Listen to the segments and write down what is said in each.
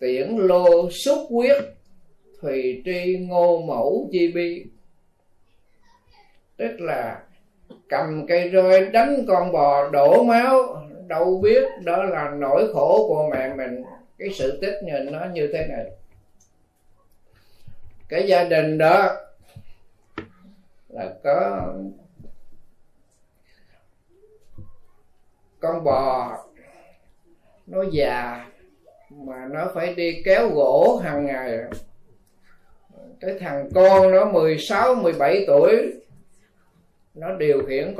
tiễn lô xúc quyết, thùy tri ngô mẫu chi bi. Tức là cầm cây roi đánh con bò đổ máu, đâu biết đó là nỗi khổ của mẹ mình. Cái sự tích nhìn nó như thế này. Cái gia đình đó là có con bò nó già mà nó phải đi kéo gỗ hàng ngày. Cái thằng con nó 16-17 tuổi, nó điều khiển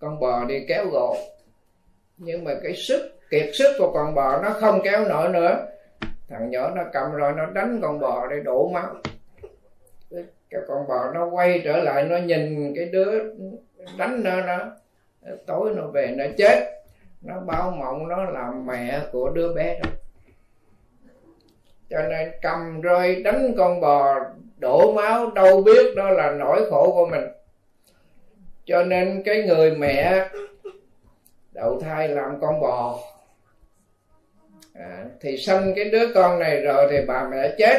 con bò đi kéo gỗ. Nhưng mà cái kiệt sức của con bò nó không kéo nổi nữa. Thằng nhỏ nó cầm rồi nó đánh con bò để đổ máu. Cái con bò nó quay trở lại, nó nhìn cái đứa đánh nó, tối nó về nó chết. Nó báo mộng nó là mẹ của đứa bé đó. Cho nên cầm roi đánh con bò đổ máu, đâu biết đó là nỗi khổ của mình. Cho nên cái người mẹ đậu thai làm con bò thì sanh cái đứa con này rồi thì bà mẹ chết,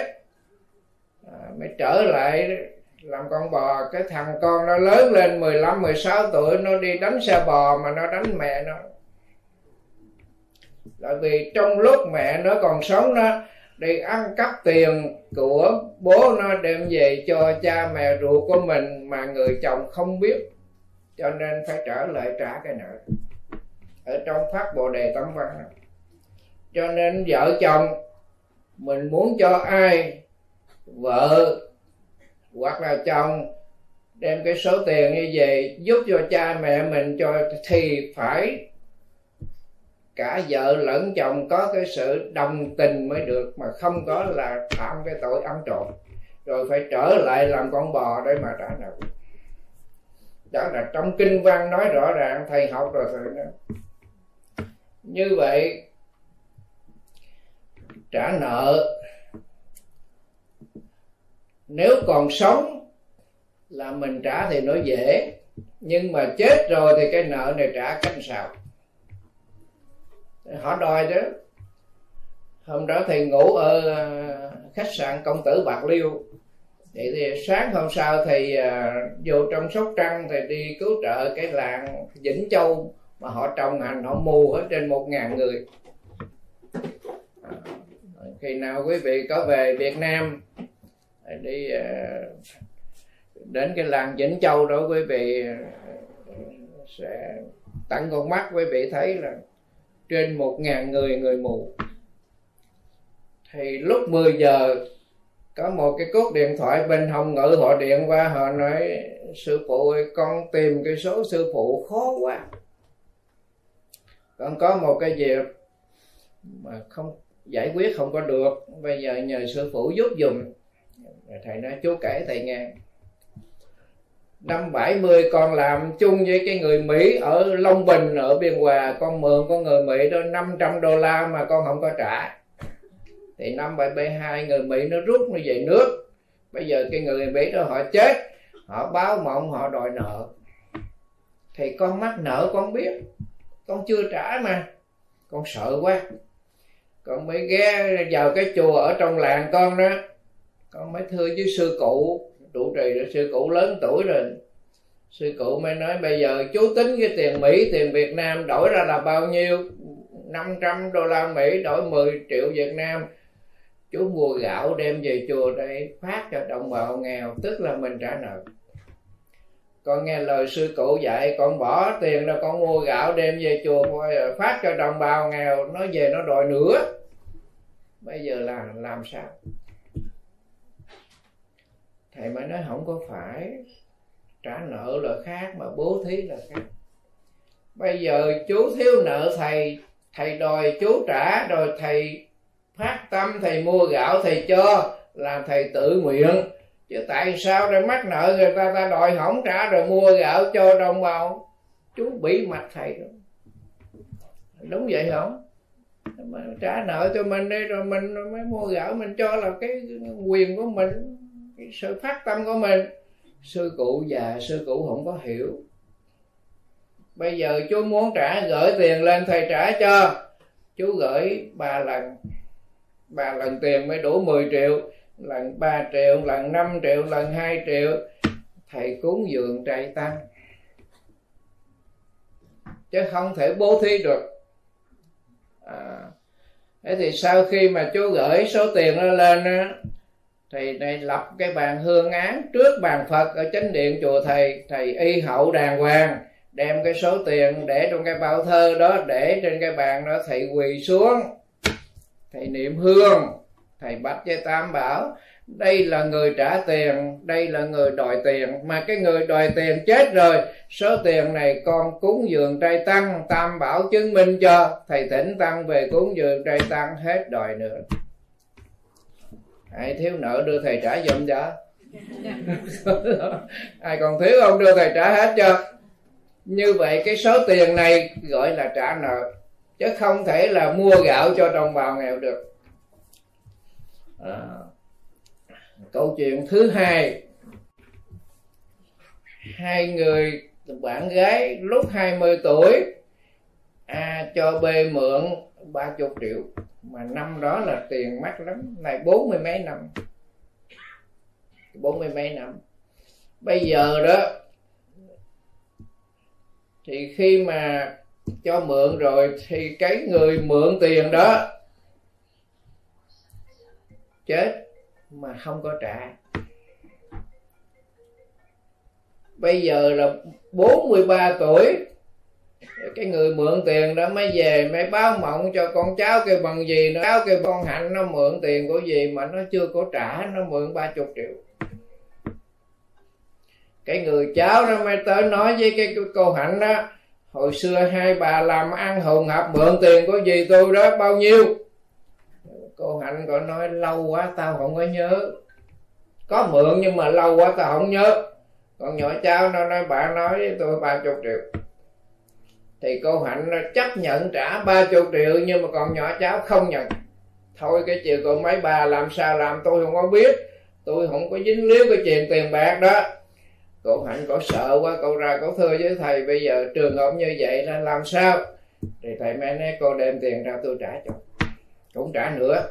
mới trở lại làm con bò. Cái thằng con nó lớn lên 15-16 tuổi, nó đi đánh xe bò mà nó đánh mẹ nó. Tại vì trong lúc mẹ nó còn sống nó đi ăn cắp tiền của bố nó đem về cho cha mẹ ruột của mình mà người chồng không biết, cho nên phải trở lại trả cái nợ. Ở trong Pháp Bồ Đề Tâm Văn. Cho nên vợ chồng mình muốn cho ai, vợ hoặc là chồng đem cái số tiền như vậy giúp cho cha mẹ mình cho, thì phải cả vợ lẫn chồng có cái sự đồng tình mới được, mà không có là phạm cái tội ăn trộm rồi phải trở lại làm con bò để mà trả nợ. Đó là trong kinh văn nói rõ ràng, thầy học rồi thầy nói. Như vậy trả nợ nếu còn sống là mình trả thì nó dễ, nhưng mà chết rồi thì cái nợ này trả cách sao? Họ đòi đó. Hôm đó thầy ngủ ở khách sạn Công Tử Bạc Liêu. Vậy thì sáng hôm sau thầy vô trong Sóc Trăng, thầy đi cứu trợ cái làng Vĩnh Châu mà họ trồng hành, họ mù hết trên 1.000 người. Khi nào quý vị có về Việt Nam đi đến cái làng Vĩnh Châu đó, quý vị sẽ tận con mắt quý vị thấy là trên 1.000 người mù. Thì lúc 10 giờ có một cái cốt điện thoại bên Hồng Ngự, họ điện qua họ nói: sư phụ ơi, con tìm cái số sư phụ khó quá, con có một cái việc mà không giải quyết không có được, bây giờ nhờ sư phụ giúp giùm. Thầy nói: chú kể thầy nghe. Năm 70 con làm chung với cái người Mỹ ở Long Bình, ở Biên Hòa. Con mượn con người Mỹ đó $500 mà con không có trả. Thì năm 72 người Mỹ nó rút nó về nước. Bây giờ cái người Mỹ đó họ chết, họ báo mộng họ đòi nợ. Thì con mắc nợ con biết, con chưa trả mà con sợ quá. Con mới ghé vào cái chùa ở trong làng con đó, con mới thưa với sư cụ trụ trì. Sư cụ lớn tuổi rồi, sư cụ mới nói: bây giờ chú tính cái tiền Mỹ tiền Việt Nam đổi ra là bao nhiêu? $500 Mỹ đổi 10 triệu Việt Nam. Chú mua gạo đem về chùa để phát cho đồng bào nghèo, tức là mình trả nợ. Con nghe lời sư cụ dạy, con bỏ tiền ra con mua gạo đem về chùa phát cho đồng bào nghèo, nó về nó đòi nữa. Bây giờ là làm sao? Thầy mới nói: không có phải, trả nợ là khác mà bố thí là khác. Bây giờ chú thiếu nợ thầy, thầy đòi chú trả, rồi thầy phát tâm thầy mua gạo thầy cho là thầy tự nguyện, chứ tại sao để mắc nợ người ta, ta đòi không trả rồi mua gạo cho đồng bào? Chú bị mặt thầy đó. Đúng vậy không? Trả nợ cho mình đi rồi mình mới mua gạo mình cho, là cái quyền của mình, cái sự phát tâm của mình. Sư cụ già, sư cụ không có hiểu. Bây giờ chú muốn trả, gửi tiền lên thầy trả cho. Chú gửi 3 lần, bà lần tiền mới đủ 10 triệu, lần 3 triệu, lần 5 triệu, lần 2 triệu. Thầy cúng dường trại tăng, chứ không thể bố thí được. Thế thì sau khi mà chú gửi số tiền nó lên á, thì này lập cái bàn hương án trước bàn Phật ở chánh điện chùa thầy. Thầy y hậu đàng hoàng, đem cái số tiền để trong cái bao thơ đó, để trên cái bàn đó. Thầy quỳ xuống, thầy niệm hương, thầy bạch với Tam Bảo: đây là người trả tiền, đây là người đòi tiền, mà cái người đòi tiền chết rồi, số tiền này con cúng dường trai tăng, Tam Bảo chứng minh cho. Thầy thỉnh tăng về cúng dường trai tăng, hết đòi nữa. Ai thiếu nợ đưa thầy trả giùm cho. Ai còn thiếu không đưa thầy trả hết cho. Như vậy cái số tiền này gọi là trả nợ, chứ không thể là mua gạo cho đồng bào nghèo được. Câu chuyện thứ hai, hai người bạn gái lúc 20 tuổi, A cho B mượn 30 triệu, mà năm đó là tiền mắc lắm, này 40 mấy năm. Bây giờ đó thì khi mà cho mượn rồi thì cái người mượn tiền đó chết mà không có trả. Bây giờ là 43 tuổi, cái người mượn tiền đó mới về mới báo mộng cho con cháu kêu bằng gì, nó cháu kêu con Hạnh nó mượn tiền của gì mà nó chưa có trả, nó mượn 30 triệu. Cái người cháu nó mới tới nói với cái cô Hạnh đó: hồi xưa hai bà làm ăn hùng hợp, mượn tiền của gì tôi đó bao nhiêu. Cô Hạnh còn nói: lâu quá tao không có nhớ, có mượn nhưng mà lâu quá tao không nhớ. Còn nhỏ cháu nó nói: bà nói với tôi 30 triệu. Thì cô Hạnh nó chấp nhận trả 30 triệu, nhưng mà còn nhỏ cháu không nhận. Thôi cái chuyện của mấy bà làm sao làm tôi không có biết, tôi không có dính líu cái chuyện tiền bạc đó. Cô Hạnh có sợ quá, cô ra cô thưa với thầy: bây giờ trường hợp như vậy nên làm sao? Thì thầy mới nói: cô đem tiền ra tôi trả cho. Cũng trả nữa.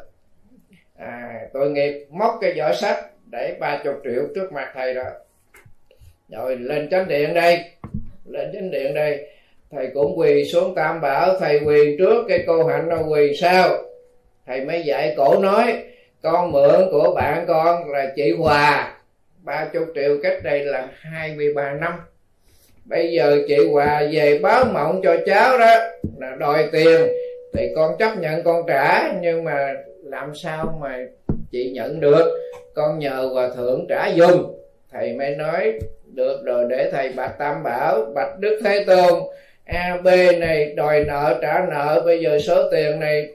Tội nghiệp móc cái giỏ sách để 30 triệu trước mặt thầy đó. Rồi lên chánh điện đây, thầy cũng quỳ xuống Tam Bảo. Thầy quỳ trước, cái cô Hạnh nó quỳ sau. Thầy mới dạy cổ nói: con mượn của bạn con là chị Hòa 30 triệu cách đây là 23 năm. Bây giờ chị Hòa về báo mộng cho cháu đó là đòi tiền, thì con chấp nhận con trả, nhưng mà làm sao mà chị nhận được, con nhờ Hòa Thượng trả giùm. Thầy mới nói: được rồi, để thầy bạch Tam Bảo, bạch Đức Thế Tôn, A B này đòi nợ trả nợ, bây giờ số tiền này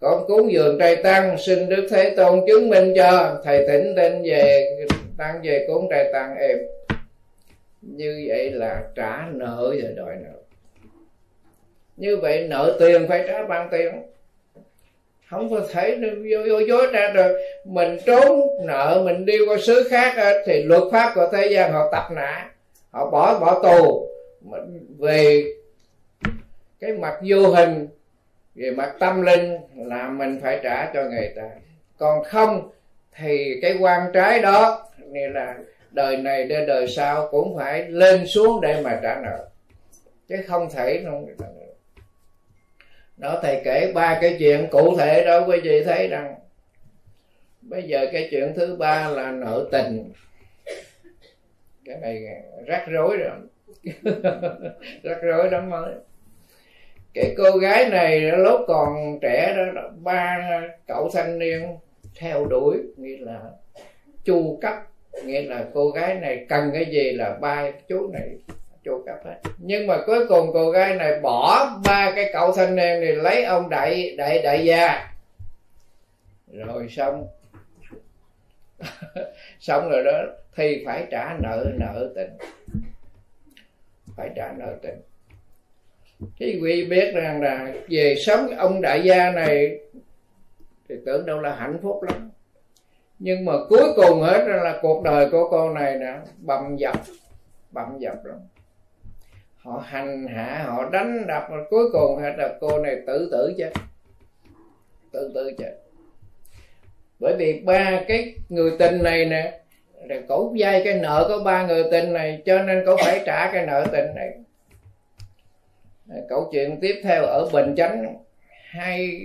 con cúng dường trai tăng, xin Đức Thế Tôn chứng minh cho. Thầy thỉnh tên về tăng về cúng trai tăng em. Như vậy là trả nợ và đòi nợ. Như vậy nợ tiền phải trả bằng tiền, không có thể vô ra được. Mình trốn nợ, mình đi qua xứ khác thì luật pháp của thế gian họ tập nã, họ bỏ tù. Về cái mặt vô hình, về mặt tâm linh là mình phải trả cho người ta. Còn không thì cái oan trái đó, nghĩa là đời này đến đời sau cũng phải lên xuống để mà trả nợ, chứ không thể không được. Đó, thầy kể ba cái chuyện cụ thể đó, quý vị thấy rằng bây giờ cái chuyện thứ ba là nợ tình. Cái này rắc rối rồi. Rắc rối lắm mới. Cái cô gái này lúc còn trẻ đó, ba cậu thanh niên theo đuổi, nghĩa là chu cấp, nghĩa là cô gái này cần cái gì là ba chú này chu cấp hết. Nhưng mà cuối cùng cô gái này bỏ ba cái cậu thanh niên này, lấy ông đại gia rồi xong. Xong rồi đó thì phải trả nợ tình, phải trả nợ tình. Thì quý biết rằng là về sống ông đại gia này thì tưởng đâu là hạnh phúc lắm, nhưng mà cuối cùng hết là cuộc đời của cô này nè bầm dập lắm. Họ hành hạ, họ đánh đập, cuối cùng hết là cô này tự tử chết. Bởi vì ba cái người tình này nè, cổ vay cái nợ có ba người tình này, cho nên cổ phải trả cái nợ tình này. Câu chuyện tiếp theo ở Bình Chánh, hai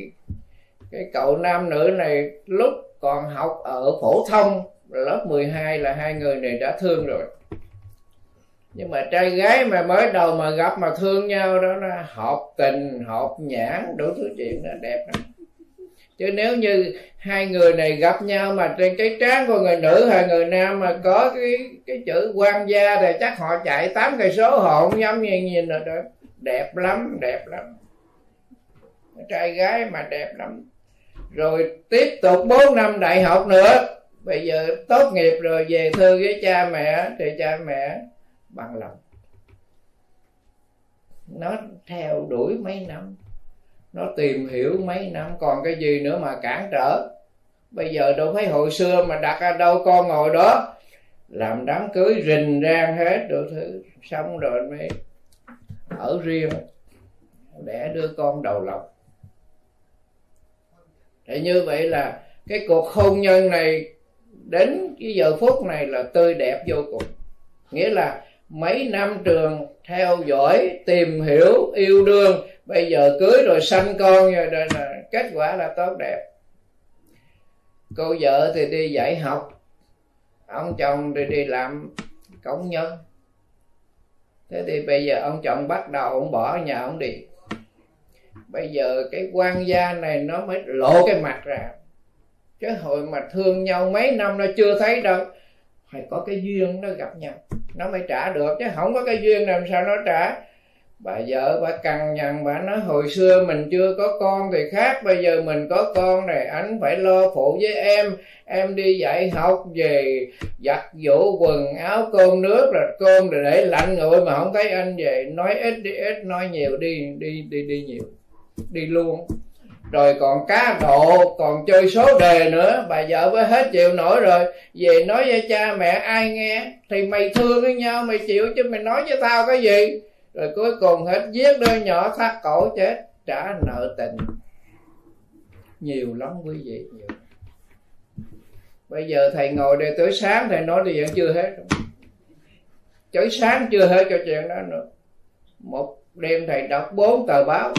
cái cậu nam nữ này lúc còn học ở phổ thông lớp 12 là hai người này đã thương rồi. Nhưng mà trai gái mà mới đầu mà gặp mà thương nhau đó là hợp tình, hợp nhãn, đủ thứ chuyện đó đẹp lắm. Chứ nếu như hai người này gặp nhau mà trên cái trán của người nữ hay người nam mà có cái chữ quan gia thì chắc họ chạy 8 cây số họ không dám nhìn rồi đó. Đẹp lắm, đẹp lắm. Trai gái mà đẹp lắm. Rồi tiếp tục 4 năm đại học nữa. Bây giờ tốt nghiệp rồi về thương với cha mẹ thì cha mẹ bằng lòng. Nó theo đuổi mấy năm, nó tìm hiểu mấy năm, còn cái gì nữa mà cản trở. Bây giờ đâu phải hồi xưa mà đặt ở đâu con ngồi đó, làm đám cưới rình rang hết đủ thứ, xong rồi mới ở riêng để đưa con đầu lòng. Thì như vậy là cái cuộc hôn nhân này đến cái giờ phút này là tươi đẹp vô cùng. Nghĩa là mấy năm trường theo dõi, tìm hiểu, yêu đương, bây giờ cưới rồi sanh con rồi, là kết quả là tốt đẹp. Cô vợ thì đi dạy học, ông chồng thì đi làm công nhân. Thế thì bây giờ ông chồng bắt đầu ông bỏ nhà ông đi. Bây giờ cái quan gia này nó mới lộ cái mặt ra. Chứ hồi mà thương nhau mấy năm nó chưa thấy đâu. Phải có cái duyên nó gặp nhau nó mới trả được, chứ không có cái duyên làm sao nó trả. Bà vợ bà cằn nhằn, bà nói hồi xưa mình chưa có con thì khác, bây giờ mình có con này anh phải lo phụ với em đi dạy học về giặt giũ quần áo cơm nước rồi cơm rồi để lạnh nguội mà không thấy anh về. Nói ít đi ít, nói nhiều đi nhiều đi luôn. Rồi còn cá độ, còn chơi số đề nữa, bà vợ mới hết chịu nổi rồi. Về nói với cha mẹ ai nghe, thì mày thương với nhau mày chịu chứ mày nói với tao cái gì. Rồi cuối cùng hết giết đứa nhỏ thắt cổ chết, trả nợ tình. Nhiều lắm quý vị, nhiều. Bây giờ thầy ngồi đây tới sáng thầy nói thì vẫn chưa hết. Tới sáng chưa hết câu chuyện đó nữa. Một đêm thầy đọc 4 tờ báo.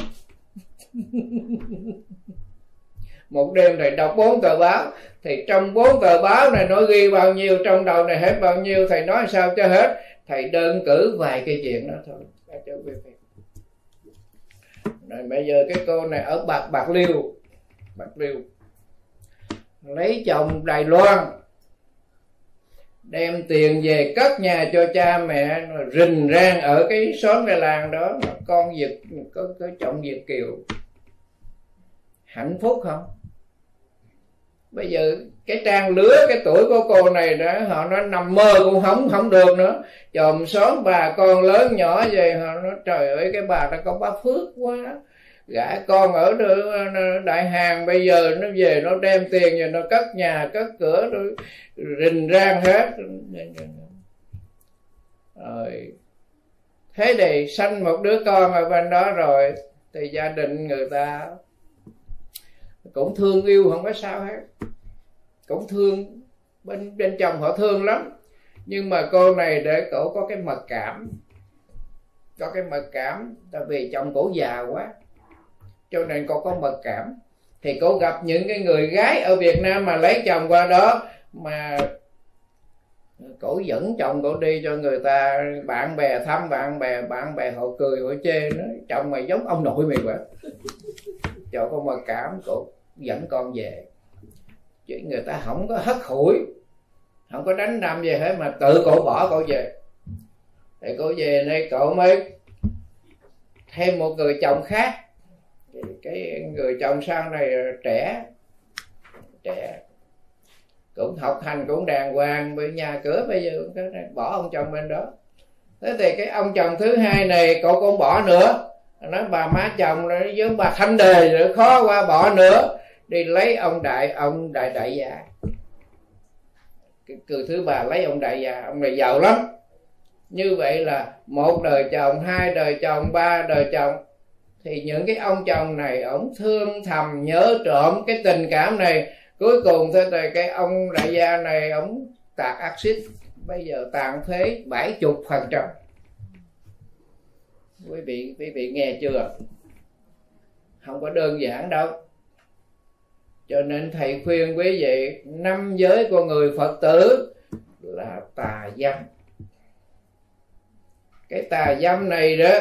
Một đêm thầy đọc 4 tờ báo, thì trong 4 tờ báo này nó ghi bao nhiêu, trong đầu này hết bao nhiêu, thầy nói sao cho hết. Thầy đơn cử vài cái chuyện đó thôi. Rồi bây giờ cái cô này ở Bạc Liêu lấy chồng Đài Loan, đem tiền về cất nhà cho cha mẹ, rình rang ở cái xóm cái làng đó. Con Việt có chồng Việt kiều, hạnh phúc không? Bây giờ cái trang lứa cái tuổi của cô này đó, họ nó nằm mơ cũng không được nữa. Chồng xóm bà con lớn nhỏ vậy, họ nói trời ơi cái bà nó có bá phước quá, gả con ở Đại Hàn, bây giờ nó về nó đem tiền rồi nó cất nhà cất cửa rồi rình rang hết. Rồi thế thì sanh một đứa con ở bên đó rồi thì gia đình người ta cũng thương yêu không có sao hết, cũng thương bên chồng họ thương lắm. Nhưng mà cô này để cổ có cái mặc cảm, tại vì chồng cổ già quá cho nên cô có mặc cảm. Thì cô gặp những cái người gái ở Việt Nam mà lấy chồng qua đó mà cổ dẫn chồng cổ đi cho người ta bạn bè thăm, bạn bè họ cười họ chê nó chồng mày giống ông nội mày vậy. Cho con mà cảm cổ dẫn con về, chứ người ta không có hất hủi, không có đánh đâm gì hết mà tự cổ bỏ cổ về. Thì cổ về đây cổ mới thêm một người chồng khác. Cái người chồng sau này trẻ cũng học hành cũng đàng hoàng, với nhà cửa bây giờ cũng bỏ ông chồng bên đó. Thế thì cái ông chồng thứ hai này cổ cũng bỏ nữa, nói bà má chồng rồi với bà Thanh Đề rồi khó qua bỏ nữa, đi lấy ông đại gia. Cái cười thứ bà lấy ông đại gia, ông này giàu lắm. Như vậy là một đời chồng, hai đời chồng, ba đời chồng. Thì những cái ông chồng này ổng thương thầm nhớ trộm cái tình cảm này, Cuối cùng thế này cái ông đại gia này ông tạt axit, bây giờ tàn phế 70%. Quý vị nghe chưa? Không có đơn giản đâu. Cho nên thầy khuyên quý vị, năm giới của người Phật tử là tà dâm. Cái tà dâm này đó,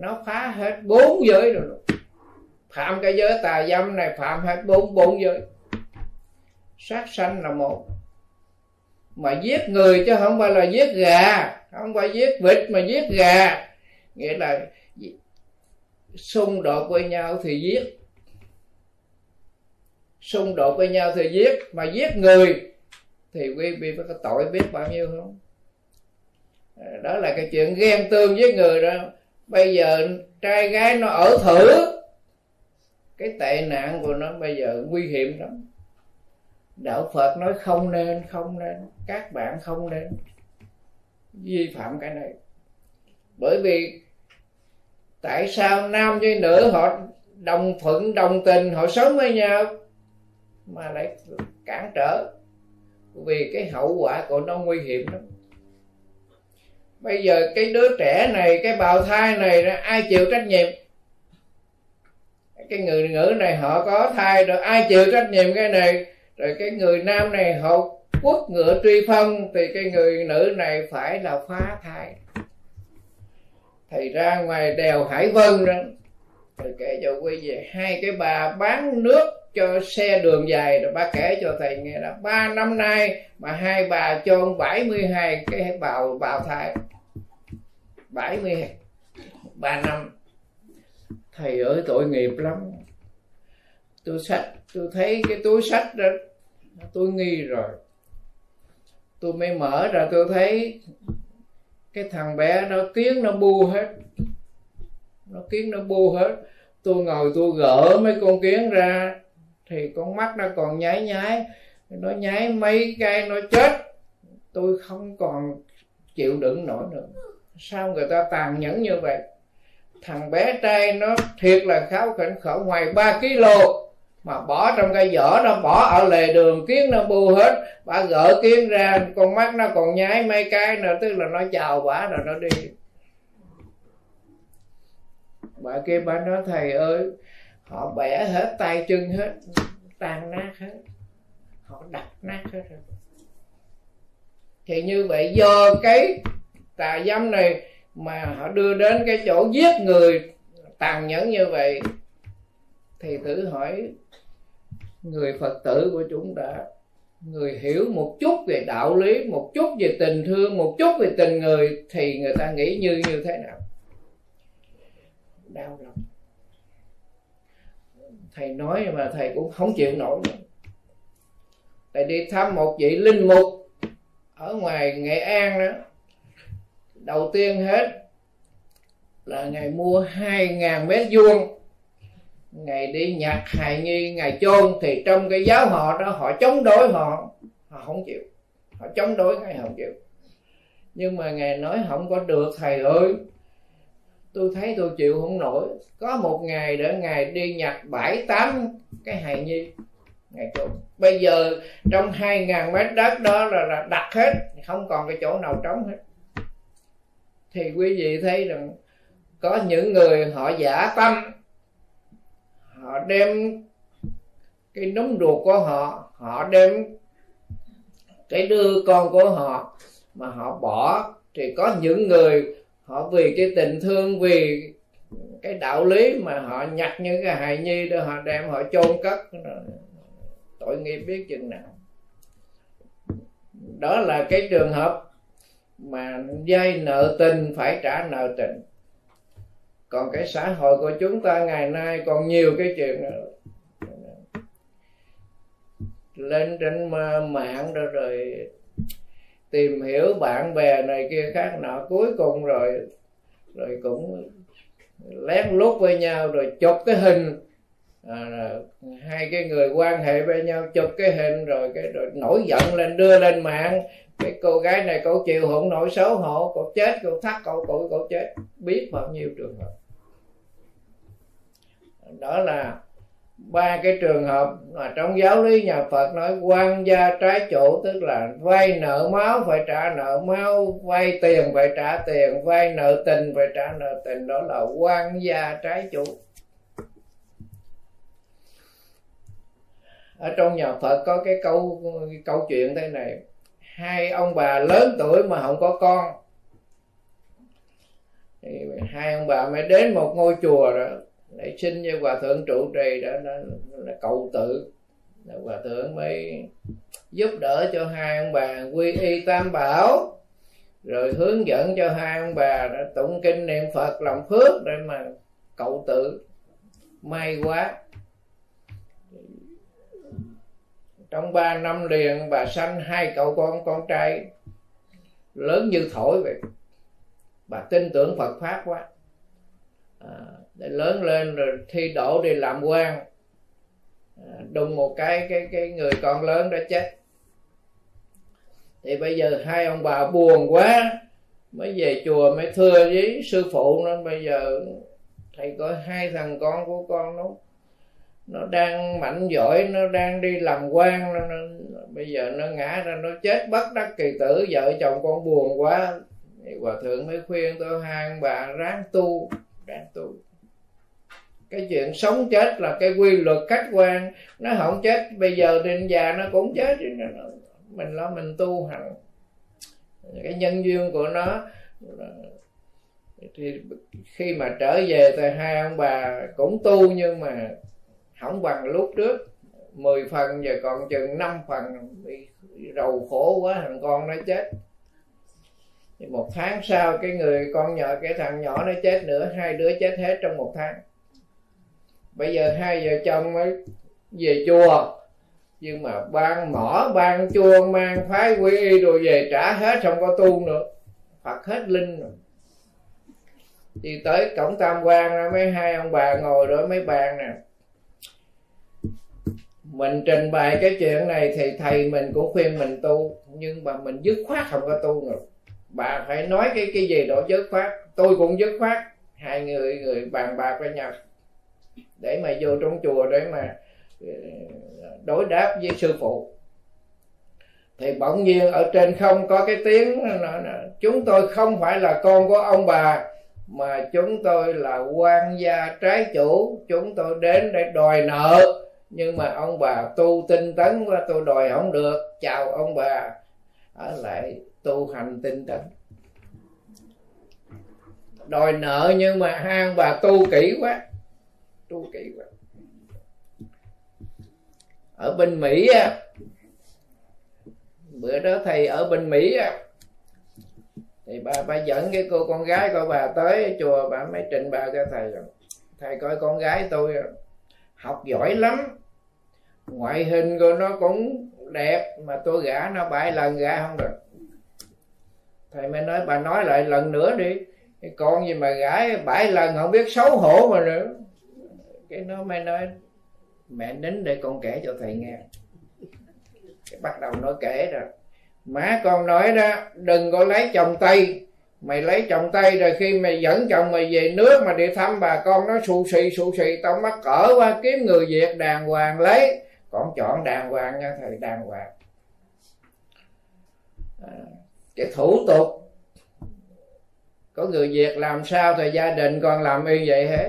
nó phá hết 4 giới rồi. Phạm cái giới tà dâm này phạm hết 4 giới. Sát sanh là một. Mà giết người chứ không phải là giết gà, không phải giết vịt mà giết gà. Nghĩa là xung đột với nhau thì giết. Xung đột với nhau thì giết. Mà giết người thì quý vị có tội biết bao nhiêu không? Đó là cái chuyện ghen tương với người đó. Bây giờ trai gái nó ở thử, cái tệ nạn của nó bây giờ nguy hiểm lắm. Đạo Phật nói không nên. Các bạn không nên vi phạm cái này. Bởi vì tại sao nam với nữ họ đồng thuận, đồng tình, họ sống với nhau mà lại cản trở? Vì cái hậu quả của nó nguy hiểm lắm. Bây giờ cái đứa trẻ này, cái bào thai này, ai chịu trách nhiệm? Cái người nữ này họ có thai rồi, ai chịu trách nhiệm cái này? Rồi cái người nam này họ quất ngựa truy phong, thì cái người nữ này phải là phá thai. Thì ra ngoài đèo Hải Vân đó, thầy kể cho quý vị, hai cái bà bán nước cho xe đường dài rồi, bà kể cho thầy nghe là 3 năm nay mà hai bà cho 72 cái bào thai. 73 năm. Thầy ơi tội nghiệp lắm. Tôi thấy cái túi sách đó, tôi nghi rồi. Tôi mới mở ra tôi thấy cái thằng bé nó tiếng nó bu hết. Tôi ngồi tôi gỡ mấy con kiến ra, thì con mắt nó còn nháy. Nó nháy mấy cái nó chết. Tôi không còn chịu đựng nổi nữa. Sao người ta tàn nhẫn như vậy? Thằng bé trai nó thiệt là kháo khỉnh khở, ngoài 3 kg mà bỏ trong cái giỏ, nó bỏ ở lề đường, kiến nó bu hết. Bà gỡ kiến ra, con mắt nó còn nháy mấy cái nữa, tức là nó chào bà rồi nó đi. Bà kia bà nói thầy ơi, họ bẻ hết tay chân hết, tan nát hết, họ đập nát hết rồi. Thì như vậy do cái tà dâm này mà họ đưa đến cái chỗ giết người tàn nhẫn như vậy. Thì thử hỏi người Phật tử của chúng ta, người hiểu một chút về đạo lý, một chút về tình thương, một chút về tình người, thì người ta nghĩ như thế nào? Đau lòng. Thầy nói mà thầy cũng không chịu nổi. Thầy đi thăm một vị linh mục ở ngoài Nghệ An đó. Đầu tiên hết là ngài mua 2.000 mét vuông, ngài đi nhặt hài nhi, ngài chôn. Thì trong cái giáo họ đó, họ chống đối, họ không chịu. Họ chống đối ngài không chịu. Nhưng mà ngài nói không có được thầy ơi, tôi thấy tôi chịu không nổi. Có một ngày để ngài đi nhặt 7-8 cái hài nhi, ngài chôn. Bây giờ trong 2.000 mét đất đó là đặt hết, không còn cái chỗ nào trống hết. Thì quý vị thấy rằng có những người họ giả tâm, họ đem cái nấm ruột của họ, họ đem cái đứa con của họ mà họ bỏ. Thì có những người họ vì cái tình thương, vì cái đạo lý mà họ nhặt những cái hài nhi đó, họ đem họ chôn cất. Tội nghiệp biết chừng nào. Đó là cái trường hợp mà vay nợ tình phải trả nợ tình. Còn cái xã hội của chúng ta ngày nay còn nhiều cái chuyện nữa. Lên trên mạng đó rồi tìm hiểu bạn bè này kia khác nọ, cuối cùng rồi cũng lén lút với nhau, rồi chụp cái hình. Hai cái người quan hệ với nhau, chụp cái hình rồi nổi giận lên đưa lên mạng. Cái cô gái này cậu chịu không nổi, xấu hổ, cậu chết, cậu thắt, cậu chết. Biết bao nhiêu trường hợp. Đó là ba cái trường hợp mà trong giáo lý nhà Phật nói quan gia trái chủ, tức là vay nợ máu phải trả nợ máu, vay tiền phải trả tiền, vay nợ tình phải trả nợ tình, đó là quan gia trái chủ. Ở trong nhà Phật có cái câu chuyện thế này: hai ông bà lớn tuổi mà không có con, thì hai ông bà mới đến một ngôi chùa đó để xin cho hòa thượng trụ trì đó là cầu tự. Hòa thượng mới giúp đỡ cho hai ông bà quy y tam bảo, rồi hướng dẫn cho hai ông bà đã tụng kinh niệm Phật làm phước để mà cầu tự. May quá, trong 3 năm liền bà sanh hai cậu con trai lớn như thổi vậy. Bà tin tưởng Phật pháp quá, để lớn lên rồi thi đỗ đi làm quan, đùng một cái người con lớn đã chết. Thì bây giờ hai ông bà buồn quá, mới về chùa mới thưa với sư phụ nó: bây giờ thầy có hai thằng con của con nó đang mạnh giỏi, nó đang đi làm quan, bây giờ nó ngã ra nó chết bất đắc kỳ tử, vợ chồng con buồn quá. Hòa thượng mới khuyên tôi hai ông bà ráng tu. Cái chuyện sống chết là cái quy luật khách quan, nó không chết bây giờ đến già nó cũng chết. Mình lo mình tu hành, cái nhân duyên của nó. Thì khi mà trở về thì hai ông bà cũng tu, nhưng mà không bằng lúc trước 10 phần, giờ còn chừng 5 phần bị rầu khổ quá, thằng con nó chết. Thì một tháng sau cái thằng nhỏ nó chết nữa, hai đứa chết hết trong một tháng. Bây giờ hai vợ chồng mới về chùa, nhưng mà ban mỏ ban chuông mang phái quy y rồi về trả hết, không có tu nữa, Phật hết linh rồi. Thì tới cổng tam quan mấy hai ông bà ngồi rồi mấy bàn nè, mình trình bày cái chuyện này thì thầy mình cũng khuyên mình tu, nhưng mà mình dứt khoát không có tu nữa. Bà phải nói cái gì đó dứt khoát, tôi cũng dứt khoát. Hai người bàn bạc với nhau để mà vô trong chùa để mà đối đáp với sư phụ. Thì bỗng nhiên ở trên không có cái tiếng: chúng tôi không phải là con của ông bà, mà chúng tôi là quan gia trái chủ, chúng tôi đến để đòi nợ. Nhưng mà ông bà tu tinh tấn quá, tôi đòi không được. Chào ông bà, ở lại tu hành tinh tấn. Đòi nợ nhưng mà hai ông bà tu kỹ quá. Ở bên Mỹ á, bữa đó thầy ở bên Mỹ á, thì bà dẫn cái cô con gái của bà tới chùa, bà mới trình bày cho thầy: thầy coi con gái tôi học giỏi lắm, ngoại hình của nó cũng đẹp, mà tôi gả nó 7 lần gả không được. Thầy mới nói: bà nói lại lần nữa đi, con gì mà gả 7 lần không biết xấu hổ mà nữa. Cái nó mới nói: mẹ nín để con kể cho thầy nghe. Cái bắt đầu nó kể rồi: má con nói đó, đừng có lấy chồng Tây, mày lấy chồng Tây rồi khi mày dẫn chồng mày về nước mà đi thăm bà con nó xù xì, tao mắc cỡ qua, kiếm người Việt đàng hoàng lấy. Con chọn đàng hoàng nha thầy, đàng hoàng. Cái thủ tục có người Việt làm sao thì gia đình con làm y vậy hết,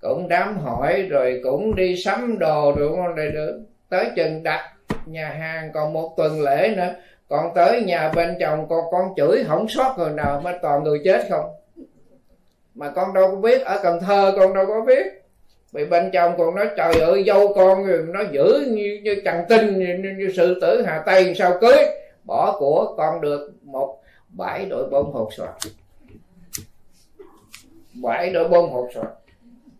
cũng đám hỏi rồi cũng đi sắm đồ rồi con đây được. Tới chừng đặt nhà hàng còn một tuần lễ nữa, còn tới nhà bên chồng con chửi không sót người nào, mà toàn người chết không. Mà con đâu có biết, ở Cần Thơ con đâu có biết. Vì bên chồng còn nói: trời ơi dâu con nó giữ như chằn tinh, như sư tử Hà Tây sao cưới. Bỏ của con được một bãi đội bom hột xoài.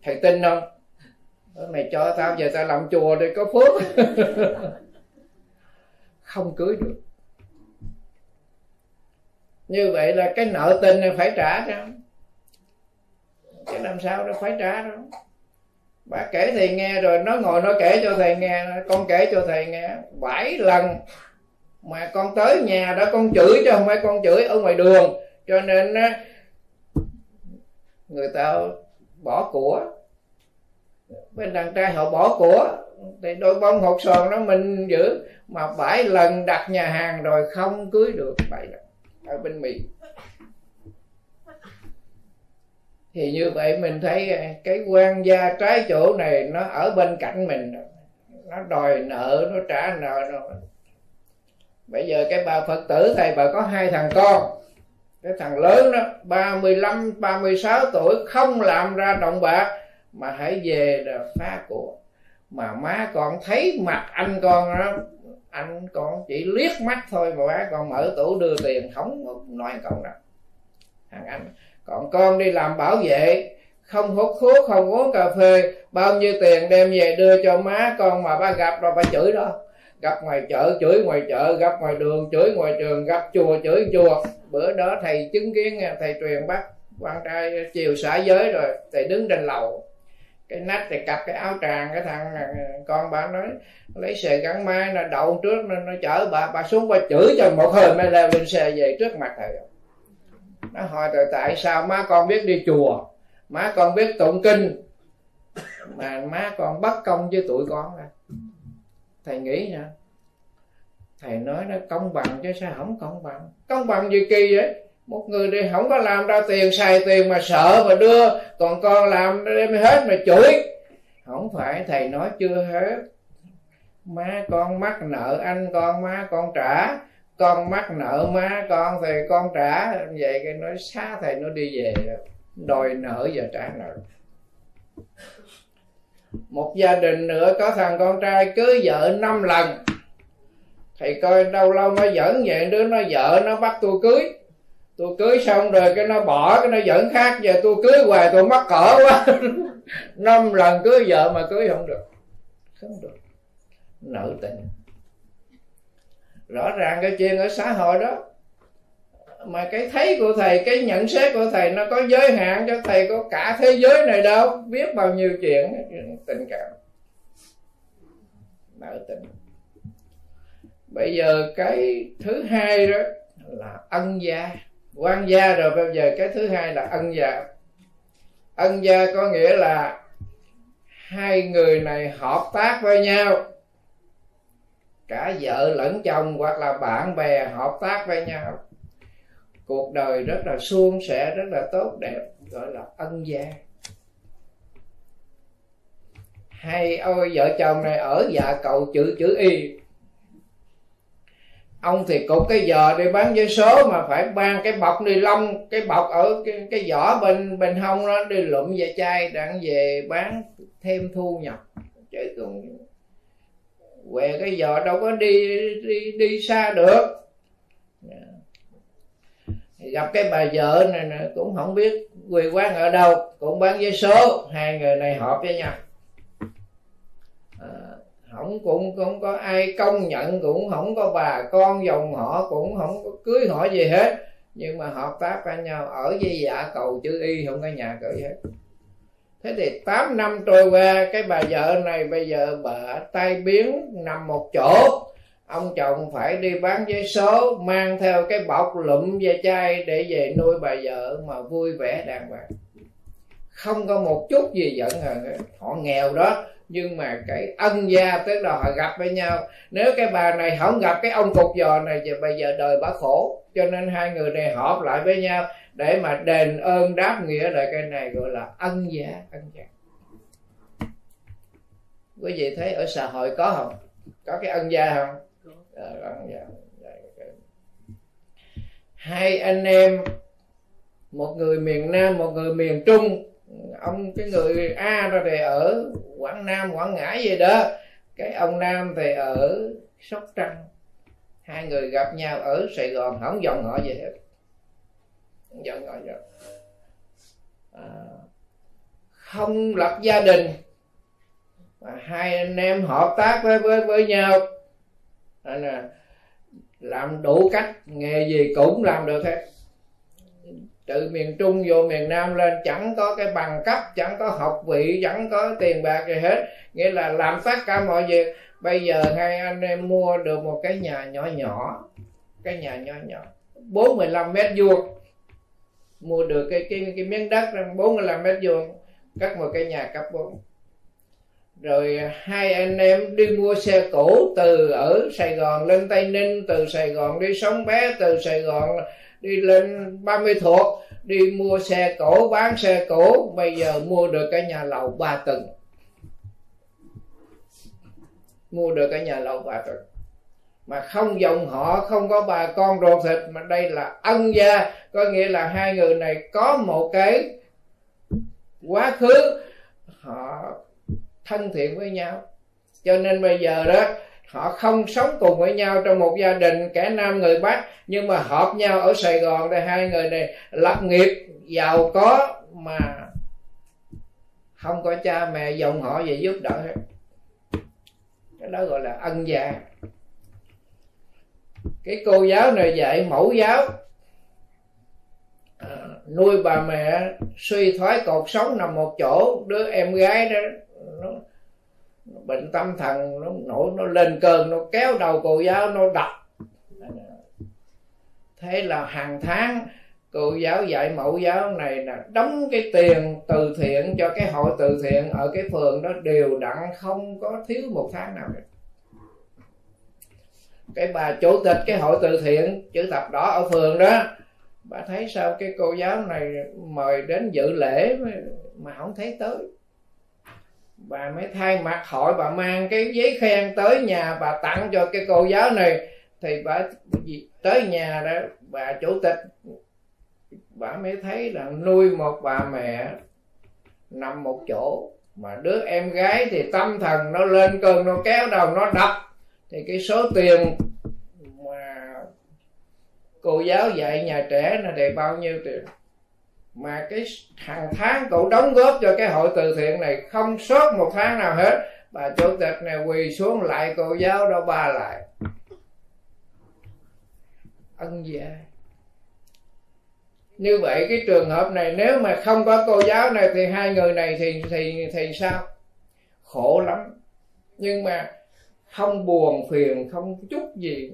Thầy tin không? Mày cho tao về tao làm chùa đi có phước. Không cưới được. Như vậy là cái nợ tình này phải trả đó. Chứ làm sao nó phải trả đâu. Bà kể thầy nghe rồi nó ngồi nó kể cho thầy nghe. Con kể cho thầy nghe 7 lần mà con tới nhà đó con chửi, chứ không phải con chửi ở ngoài đường. Cho nên người ta bỏ của, Bên đàn trai họ bỏ của thì đội bóng hột sòn đó mình giữ, mà 7 lần đặt nhà hàng rồi không cưới được, 7 lần ở bên Mỹ. Thì như vậy mình thấy cái quan gia trái chủ này nó ở bên cạnh mình, nó đòi nợ, nó trả nợ nó. Bây giờ cái bà Phật tử này bà có 2 thằng con. Cái thằng lớn đó 35, 36 tuổi không làm ra đồng bạc mà hãy về là phá của. Mà má con thấy mặt anh con đó, anh con chỉ liếc mắt thôi mà má con mở tủ đưa tiền, không nói con nào. Thằng anh, còn con đi làm bảo vệ, không hút thuốc, không uống cà phê, bao nhiêu tiền đem về đưa cho má con mà ba gặp rồi ba chửi đó. Gặp ngoài chợ chửi ngoài chợ, gặp ngoài đường chửi ngoài trường, gặp chùa chửi chùa. Bữa đó thầy chứng kiến thầy truyền bắt quan trai chiều xã giới rồi, thầy đứng trên lầu, cái nách thì cặp cái áo tràng, cái thằng con bà nói lấy xe gắn máy nó đậu trước nên nó chở bà xuống, bà chửi cho một hồi mới leo lên xe về trước mặt thầy. Nó hỏi rồi tại sao má con biết đi chùa, má con biết tụng kinh mà má con bất công với tụi con. Thầy nghĩ nè, thầy nói nó công bằng chứ sao không công bằng. Công bằng gì kỳ vậy? Một người đi không có làm ra tiền, xài tiền mà sợ mà đưa, còn con làm đem hết mà chửi. Không phải, thầy nói chưa hết. Má con mắc nợ anh con, má con trả. Con mắc nợ má con thì con trả. Vậy cái nói xa thầy nó đi về, đòi nợ và trả nợ. Một gia đình nữa có thằng con trai cưới vợ 5 lần. Thầy coi đâu lâu nó dẫn vậy, đứa nó vợ nó bắt tôi cưới. Tôi cưới xong rồi cái nó bỏ, cái nó dẫn khác. Giờ tôi cưới hoài tôi mắc cỡ quá. 5 lần cưới vợ mà cưới không được. Không được. Nợ tình. Rõ ràng cái chuyện ở xã hội đó. Mà cái thấy của thầy, cái nhận xét của thầy nó có giới hạn, cho thầy có cả thế giới này đâu. Biết bao nhiêu chuyện tình cảm. Nợ tình. Bây giờ cái thứ hai đó là ân gia. Quan gia rồi, bây giờ cái thứ hai là ân gia. Ân gia có nghĩa là hai người này hợp tác với nhau, cả vợ lẫn chồng hoặc là bạn bè hợp tác với nhau, cuộc đời rất là suôn sẻ, rất là tốt đẹp, gọi là ân gia. Hai ôi vợ chồng này ở dạ cầu chữ Y. Ông thì cục cái giò đi bán vé số mà phải mang cái bọc ni lông, cái bọc ở cái vỏ bên hông đó đi lụm ve chai đặng về bán thêm thu nhập. Chứ còn què cái giò đâu có đi xa được. Gặp cái bà vợ này cũng không biết quê quán ở đâu, cũng bán vé số, hai người này hợp với nhau. Cũng không có ai công nhận, cũng không có bà con dòng họ, cũng không có cưới hỏi gì hết, nhưng mà hợp tác với nhau ở với dạ cầu chữ Y, không có nhà cửa hết. Thế thì 8 năm trôi qua, cái bà vợ này bây giờ bà tai biến nằm một chỗ, ông chồng phải đi bán giấy số mang theo cái bọc lụm ve chai để về nuôi bà vợ mà vui vẻ đàng hoàng, không có một chút gì giận hờn hết. Họ nghèo đó, nhưng mà cái ân gia tức là họ gặp với nhau. Nếu cái bà này không gặp cái ông cục giò này thì bây giờ đời bà khổ. Cho nên hai người này họp lại với nhau để mà đền ơn đáp nghĩa, là cái này gọi là ân gia. Ân gia quý vị thấy ở xã hội có không? Có cái ân gia không? Ân gia. Hai anh em, một người miền Nam, một người miền Trung. Ông cái người A đó thì ở Quảng Nam, Quảng Ngãi vậy đó, cái ông Nam thì ở Sóc Trăng. Hai người gặp nhau ở Sài Gòn, không dòng họ gì hết, không dòng họ gì hết. Không lập gia đình mà hai anh em hợp tác với nhau, làm đủ cách, nghề gì cũng làm được hết. Từ miền Trung vô miền Nam lên, chẳng có cái bằng cấp, chẳng có học vị, chẳng có tiền bạc gì hết, nghĩa là làm tất cả mọi việc. Bây giờ hai anh em mua được một cái nhà nhỏ nhỏ, cái nhà nhỏ nhỏ 45 mét vuông, mua được cái miếng đất 45 mét vuông, cất một cái nhà cấp 4. Rồi hai anh em đi mua xe cũ từ ở Sài Gòn lên Tây Ninh, từ Sài Gòn đi Sống Bé, từ Sài Gòn đi lên Ba Mươi Thuột, đi mua xe cũ, bán xe cũ. Bây giờ mua được cái nhà lầu 3 tầng. Mua được cái nhà lầu 3 tầng. Mà không dòng họ, không có bà con ruột thịt, mà đây là ân gia. Có nghĩa là hai người này có một cái quá khứ họ thân thiện với nhau. Cho nên bây giờ đó họ không sống cùng với nhau trong một gia đình, cả nam người Bắc, nhưng mà họp nhau ở Sài Gòn để hai người này lập nghiệp giàu có mà không có cha mẹ dòng họ gì giúp đỡ hết. Cái đó gọi là ân gia. Cái cô giáo này dạy mẫu giáo, nuôi bà mẹ suy thoái cột sống nằm một chỗ, đứa em gái đó nó bệnh tâm thần, nó nổi, nó lên cơn, nó kéo đầu cô giáo nó đập. Thế là hàng tháng cô giáo dạy mẫu giáo này là đóng cái tiền từ thiện cho cái hội từ thiện ở cái phường đó đều đặn, không có thiếu một tháng nào hết. Cái bà chủ tịch cái hội từ thiện chữ thập đỏ ở phường đó, bà thấy sao cái cô giáo này mời đến dự lễ mà không thấy tới. Bà mới thay mặt hội, bà mang cái giấy khen tới nhà bà tặng cho cái cô giáo này. Thì bà tới nhà đó, bà chủ tịch bà mới thấy là nuôi một bà mẹ nằm một chỗ mà đứa em gái thì tâm thần nó lên cơn, nó kéo đầu nó đập. Thì cái số tiền mà cô giáo dạy nhà trẻ là để bao nhiêu tiền, mà cái hàng tháng cậu đóng góp cho cái hội từ thiện này không sót một tháng nào hết. Bà chủ tịch này quỳ xuống lại cô giáo đó ba lại. Ân gia. Như vậy cái trường hợp này nếu mà không có cô giáo này thì hai người này thì sao? Khổ lắm. Nhưng mà không buồn phiền, không chút gì.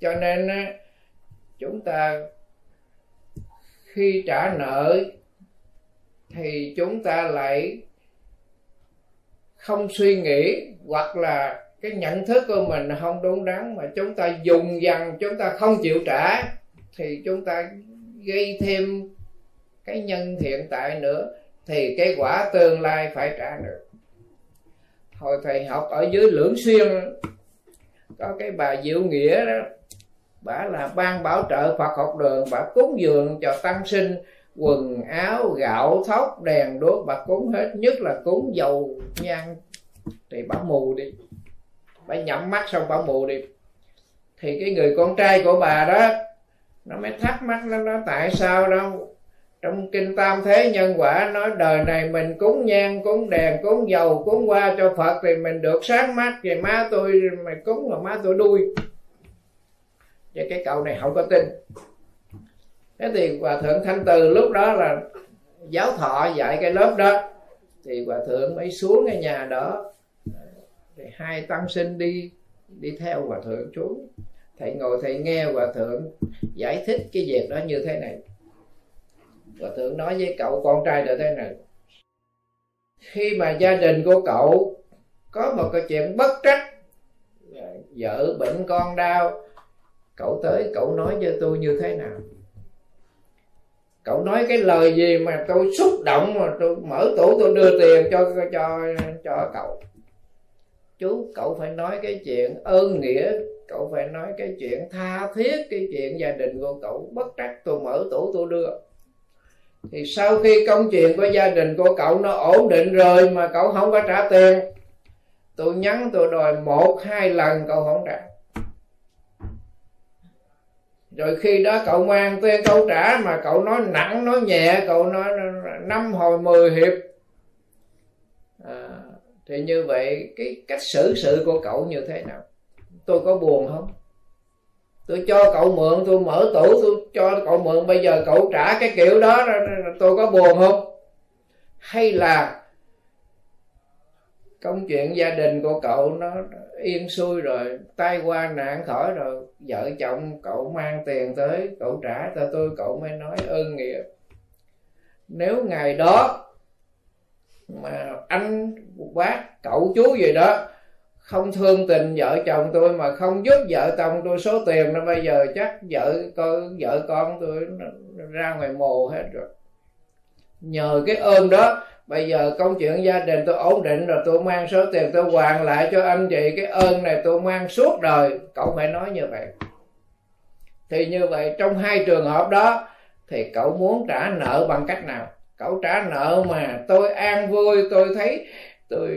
Cho nên chúng ta khi trả nợ thì chúng ta lại không suy nghĩ, hoặc là cái nhận thức của mình không đúng đắn mà chúng ta dùng dằn, chúng ta không chịu trả, thì chúng ta gây thêm cái nhân hiện tại nữa, thì cái quả tương lai phải trả được. Hồi thầy học ở dưới Lưỡng Xuyên có cái bà Diệu Nghĩa đó, bà là ban bảo trợ Phật học đường, bà cúng dường cho tăng sinh quần áo, gạo, thóc, đèn đuốc, bà cúng hết, nhất là cúng dầu nhang thì bà mù đi, bà nhắm mắt xong bà mù đi. Thì cái người con trai của bà đó nó mới thắc mắc lắm đó, tại sao đâu trong kinh Tam Thế Nhân Quả nói đời này mình cúng nhang, cúng đèn, cúng dầu, cúng hoa cho Phật thì mình được sáng mắt, về má tôi mày cúng là má tôi đuôi. Vậy cái cậu này không có tin. Thế thì Hòa Thượng Thanh Từ lúc đó là giáo thọ dạy cái lớp đó, thì Hòa Thượng mới xuống cái nhà đó, thì hai tăng sinh đi theo Hòa Thượng xuống. Thầy ngồi thầy nghe Hòa Thượng giải thích cái việc đó như thế này. Hòa Thượng nói với cậu con trai là thế này: khi mà gia đình của cậu có một cái chuyện bất trắc, vợ bệnh con đau, cậu tới cậu nói với tôi như thế nào? Cậu nói cái lời gì mà tôi xúc động mà tôi mở tủ tôi đưa tiền cho cậu? Chú, cậu phải nói cái chuyện ơn nghĩa, cậu phải nói cái chuyện tha thiết, cái chuyện gia đình của cậu bất trắc tôi mở tủ tôi đưa. Thì sau khi công chuyện của gia đình của cậu nó ổn định rồi mà cậu không có trả tiền, tôi nhắn tôi đòi 1-2 lần cậu không trả. Rồi khi đó cậu mang tiền cậu trả, mà cậu nói nặng nói nhẹ, cậu nói 5 hồi 10 hiệp thì như vậy cái cách xử sự của cậu như thế nào? Tôi có buồn không? Tôi cho cậu mượn, tôi mở tủ tôi cho cậu mượn, bây giờ cậu trả cái kiểu đó tôi có buồn không? Hay là công chuyện gia đình của cậu nó yên xuôi rồi, tai qua nạn khỏi rồi, vợ chồng cậu mang tiền tới cậu trả cho tôi, cậu mới nói ơn nghĩa. Nếu ngày đó mà anh bác cậu chú gì đó không thương tình vợ chồng tôi mà không giúp vợ chồng tôi số tiền, nó bây giờ chắc vợ con tôi ra ngoài mồ hết rồi. Nhờ cái ơn đó bây giờ công chuyện gia đình tôi ổn định rồi, tôi mang số tiền tôi hoàn lại cho anh chị, cái ơn này tôi mang suốt đời. Cậu phải nói như vậy. Thì như vậy trong hai trường hợp đó thì cậu muốn trả nợ bằng cách nào? Cậu trả nợ mà tôi an vui, tôi thấy tôi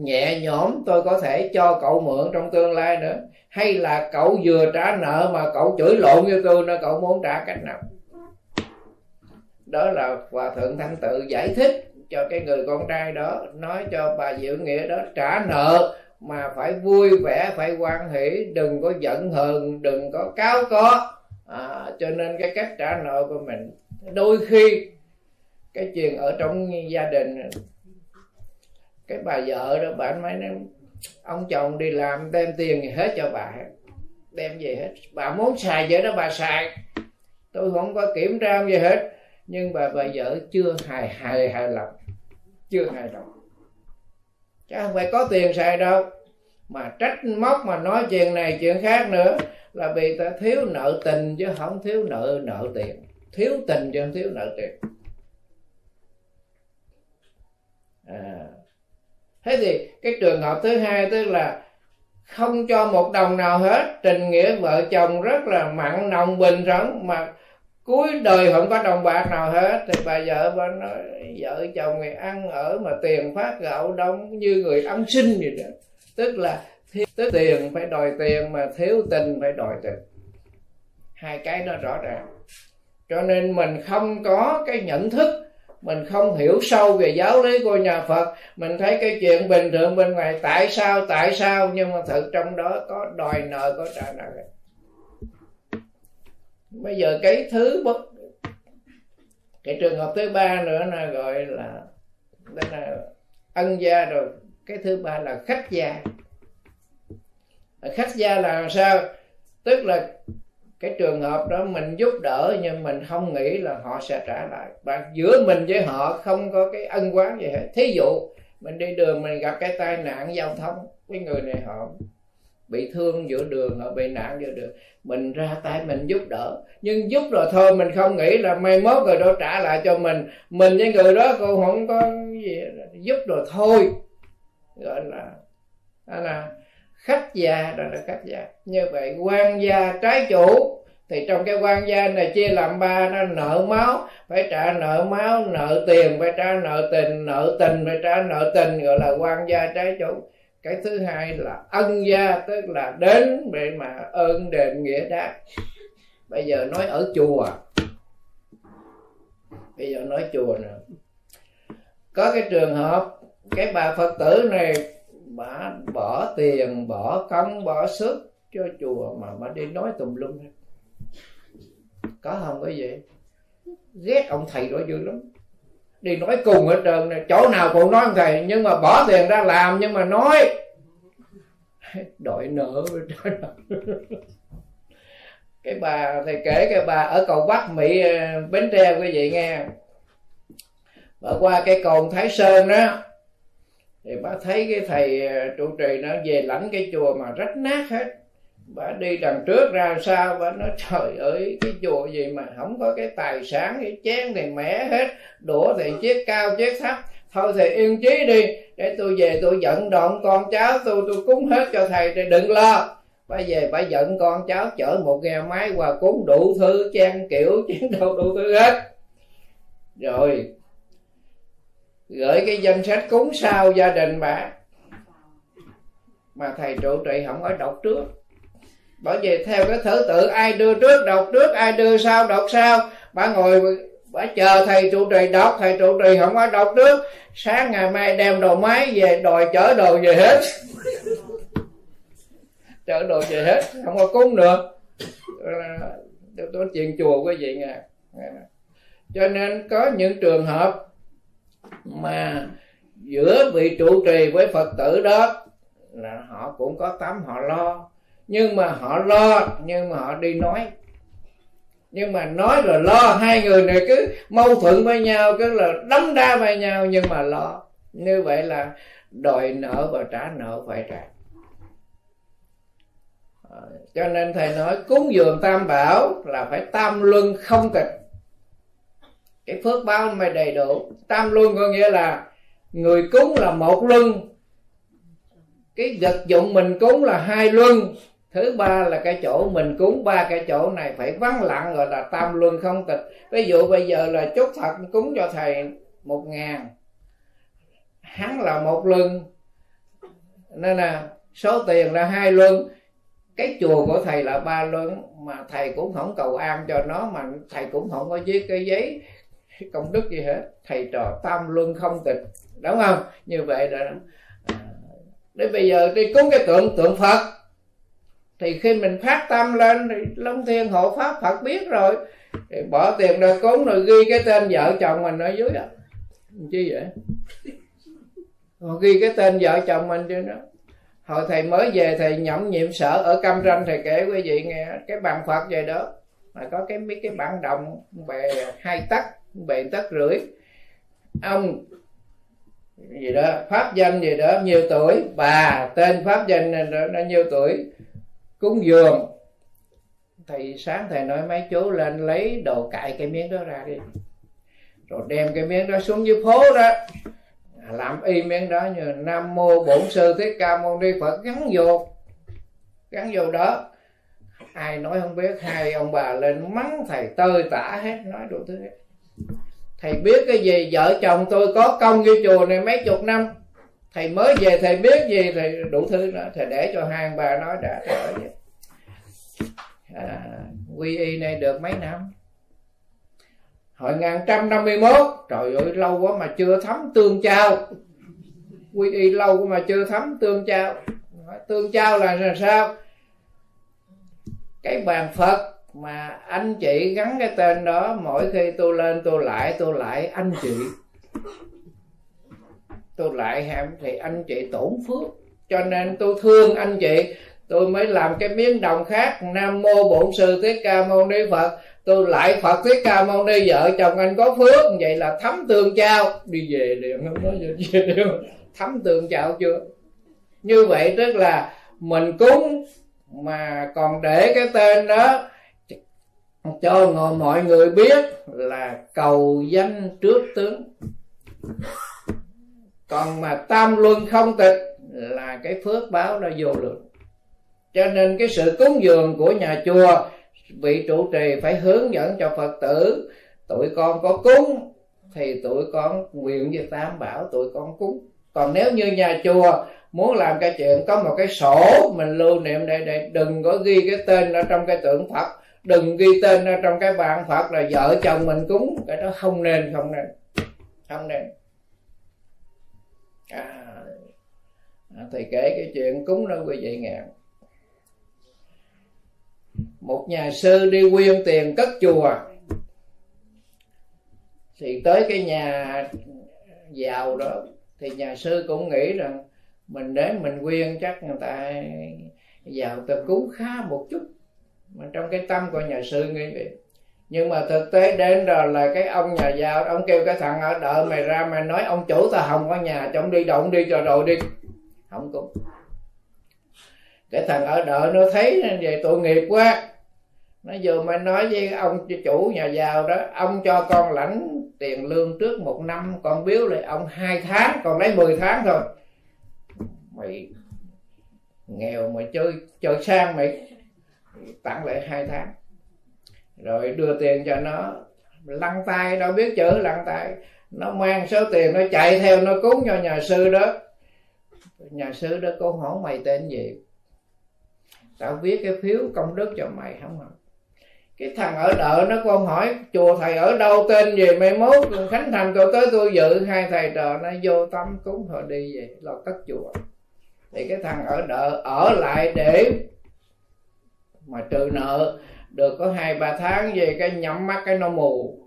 nhẹ nhõm, tôi có thể cho cậu mượn trong tương lai nữa, hay là cậu vừa trả nợ mà cậu chửi lộn với tôi nữa, cậu muốn trả cách nào? Đó là Hòa Thượng Thanh Tự giải thích cho cái người con trai đó, nói cho bà Diệu Nghĩa đó, trả nợ mà phải vui vẻ, phải hoan hỷ, đừng có giận hờn, đừng có cáu có. Cho nên cái cách trả nợ của mình đôi khi cái chuyện ở trong gia đình, cái bà vợ đó bà mới nói ông chồng đi làm đem tiền gì hết cho bà, đem gì hết, bà muốn xài vậy đó bà xài, tôi không có kiểm tra gì hết. Nhưng bà vợ chưa hài lòng, chưa hài lòng, chứ không phải có tiền xài đâu mà trách móc, mà nói chuyện này chuyện khác nữa, là vì ta thiếu nợ tình chứ không thiếu nợ tiền, thiếu tình chứ không thiếu nợ tiền. Thế thì cái trường hợp thứ hai tức là không cho một đồng nào hết, tình nghĩa vợ chồng rất là mặn nồng bình rắn mà cuối đời không có đồng bạc nào hết. Thì bà vợ bà nói vợ chồng người ăn ở mà tiền phát gạo đông như người ăn xin vậy đó, tức là thiếu tiền phải đòi tiền mà thiếu tình phải đòi tình, hai cái nó rõ ràng. Cho nên mình không có cái nhận thức, mình không hiểu sâu về giáo lý của nhà Phật, mình thấy cái chuyện bình thường bên ngoài tại sao, nhưng mà thật trong đó có đòi nợ, có trả nợ. Bây giờ cái trường hợp thứ ba nữa là gọi là đó là ân gia rồi, cái thứ ba là khách gia. Khách gia là sao? Tức là cái trường hợp đó mình giúp đỡ nhưng mình không nghĩ là họ sẽ trả lại, và giữa mình với họ không có cái ân oán gì hết. Thí dụ mình đi đường mình gặp cái tai nạn giao thông, cái người này họ bị thương giữa đường, họ bị nạn giữa đường, mình ra tay mình giúp đỡ, nhưng giúp rồi thôi, mình không nghĩ là mai mốt người đó trả lại cho mình. Mình với người đó cũng không có gì, giúp rồi thôi, gọi là khách gia, đó là khách gia. Như vậy quan gia trái chủ, thì trong cái quan gia này chia làm ba, nó nợ máu phải trả nợ máu, nợ tiền phải trả nợ tình, nợ tình phải trả nợ tình, gọi là quan gia trái chủ. Cái thứ hai là ân gia, tức là đến để mà ơn đền nghĩa đáp. Bây giờ nói ở chùa, nữa có cái trường hợp cái bà Phật tử này bà bỏ tiền, bỏ công, bỏ sức cho chùa mà bà đi nói tùm lum. Có không cái gì? Ghét ông thầy đó dữ lắm, đi nói cùng hết trơn này, chỗ nào cũng nói ông thầy, nhưng mà bỏ tiền ra làm nhưng mà nói đòi nợ. Cái bà thầy kể, cái bà ở cầu Bắc Mỹ Bến Tre quý vị nghe, bà qua cái cầu Thái Sơn đó thì bà thấy cái thầy trụ trì nó về lãnh cái chùa mà rách nát hết. Bà đi đằng trước ra sao, bà nói trời ơi cái chùa gì mà không có cái tài sản, cái chén thì mẻ hết, đũa thì chiếc cao chiếc thấp, thôi thì yên chí đi, để tôi về tôi dẫn đoạn con cháu tôi cúng hết cho thầy thì đừng lo. Bà về bà dẫn con cháu chở một ghe máy qua cúng đủ thứ trang kiểu chén đâu đủ thứ hết, rồi gửi cái danh sách cúng sau gia đình bà, mà thầy trụ trì không có đọc trước. Bởi vì theo cái thứ tự ai đưa trước đọc trước, ai đưa sau đọc sau. Bà ngồi bà chờ thầy trụ trì đọc, thầy trụ trì không có đọc trước. Sáng ngày mai đem đồ máy về, đòi chở đồ về hết. Chở đồ về hết, không có cúng được. Tôi chuyện chùa quý vị nghe. Cho nên có những trường hợp mà giữa vị trụ trì với Phật tử đó là họ cũng có tấm họ lo, nhưng mà họ đi nói, nhưng mà nói rồi lo, hai người này cứ mâu thuẫn với nhau, cứ là đấm đá với nhau nhưng mà lo. Như vậy là đòi nợ và trả nợ phải trả. Cho nên thầy nói cúng dường tam bảo là phải tam luân không kịch. Cái phước báo mới đầy đủ. Tam luân có nghĩa là người cúng là một luân, cái vật dụng mình cúng là hai luân, thứ ba là cái chỗ mình cúng. Ba cái chỗ này phải vắng lặng gọi là tam luân không tịch. Ví dụ bây giờ là chúc Phật cúng cho thầy 1.000, hắn là một luân, nên là số tiền là hai luân. Cái chùa của thầy là ba luân, mà thầy cũng không cầu an cho nó, mà thầy cũng không có viết cái giấy công đức gì hết. Thầy trò tam luân không tịch, đúng không? Như vậy là đến bây giờ đi cúng cái tượng Phật thì khi mình phát tâm lên thì Long Thiên hộ pháp Phật biết rồi, thì bỏ tiền ra cúng rồi ghi cái tên vợ chồng mình ở dưới đó. Chi vậy? Họ ghi cái tên vợ chồng mình trên đó. Hồi thầy mới về thầy nhậm nhiệm sở ở Cam Ranh, thầy kể quý vị nghe cái bàn Phật về đó mà có cái mấy cái bản đồng bề 2 tấc, bề 1,5 tấc. Ông gì đó, pháp danh gì đó nhiều tuổi, bà tên pháp danh nó nhiều tuổi, cúng dường. Thầy sáng thầy nói mấy chú lên lấy đồ cạy cái miếng đó ra đi, rồi đem cái miếng đó xuống dưới phố đó, làm y miếng đó như Nam Mô Bổn Sư Thích Ca Mâu Ni Phật, gắn vô đó. Ai nói không biết, hai ông bà lên mắng thầy tơi tả hết, nói đủ thứ hết. Thầy biết cái gì? Vợ chồng tôi có công với chùa này mấy chục năm, thầy mới về thầy biết gì? Thầy đủ thứ nữa. Thầy để cho hai ông bà nói đã. Quy y này được mấy năm? Hồi 1951. Trời ơi lâu quá mà chưa thấm tương trao. Quy y lâu quá mà chưa thấm tương trao. Tương trao là sao? Cái bàn Phật mà anh chị gắn cái tên đó, mỗi khi tôi lên tôi lại anh chị, tôi lại hẹn thì anh chị tổn phước. Cho nên tôi thương anh chị, tôi mới làm cái miếng đồng khác Nam Mô Bổn Sư Thích Ca Mâu Ni Phật, tôi lại Phật Thích Ca Mâu Ni, vợ chồng anh có phước. Vậy là thấm tương trao. Đi về liền, thấm tương trao chưa? Như vậy tức là mình cúng mà còn để cái tên đó cho mọi người biết là cầu danh trước tướng. Còn mà tam luân không tịch là cái phước báo nó vô lượng. Cho nên cái sự cúng dường của nhà chùa, vị trụ trì phải hướng dẫn cho Phật tử, tụi con có cúng thì tụi con nguyện với tam bảo tụi con cúng. Còn nếu như nhà chùa muốn làm cái chuyện có một cái sổ mình lưu niệm để đừng có ghi cái tên ở trong cái tượng Phật, đừng ghi tên ở trong cái bàn Phật là vợ chồng mình cúng, cái đó không nên. Thầy kể cái chuyện cúng đó quý vị nghe. Một nhà sư đi quyên tiền cất chùa, thì tới cái nhà giàu đó, thì nhà sư cũng nghĩ rằng mình đến mình quyên chắc người ta giàu ta cứu khá một chút, mà trong cái tâm của nhà sư nghĩ vậy. Nhưng mà thực tế đến rồi là cái ông nhà giàu, ông kêu cái thằng ở đợi mày ra, mày nói ông chủ tao không có nhà, cho ông đi động đi cho rồi đi. Không cúng. Cái thằng ở đợi nó thấy vậy tội nghiệp quá, nó vừa mới nói với ông chủ nhà giàu đó, ông cho con lãnh tiền lương trước 1 năm, con biếu lại ông 2 tháng, còn lấy 10 tháng thôi. Mày nghèo mà chơi sang, mày tặng lại 2 tháng rồi đưa tiền cho nó, lăn tay, đâu biết chữ lăn tay, nó mang số tiền nó chạy theo nó cúng cho nhà sư đó. Nhà sư đó cô hỏi mày tên gì? Tao viết cái phiếu công đức cho mày không ạ? Cái thằng ở đợ nó con hỏi chùa thầy ở đâu tên gì, mai mốt khánh thành tôi tới tôi dự. Hai thầy trò nó vô tâm cúng rồi đi về lo cất chùa. Thì cái thằng ở đợ ở lại để mà trừ nợ, được có 2-3 tháng về cái nhắm mắt cái nó mù.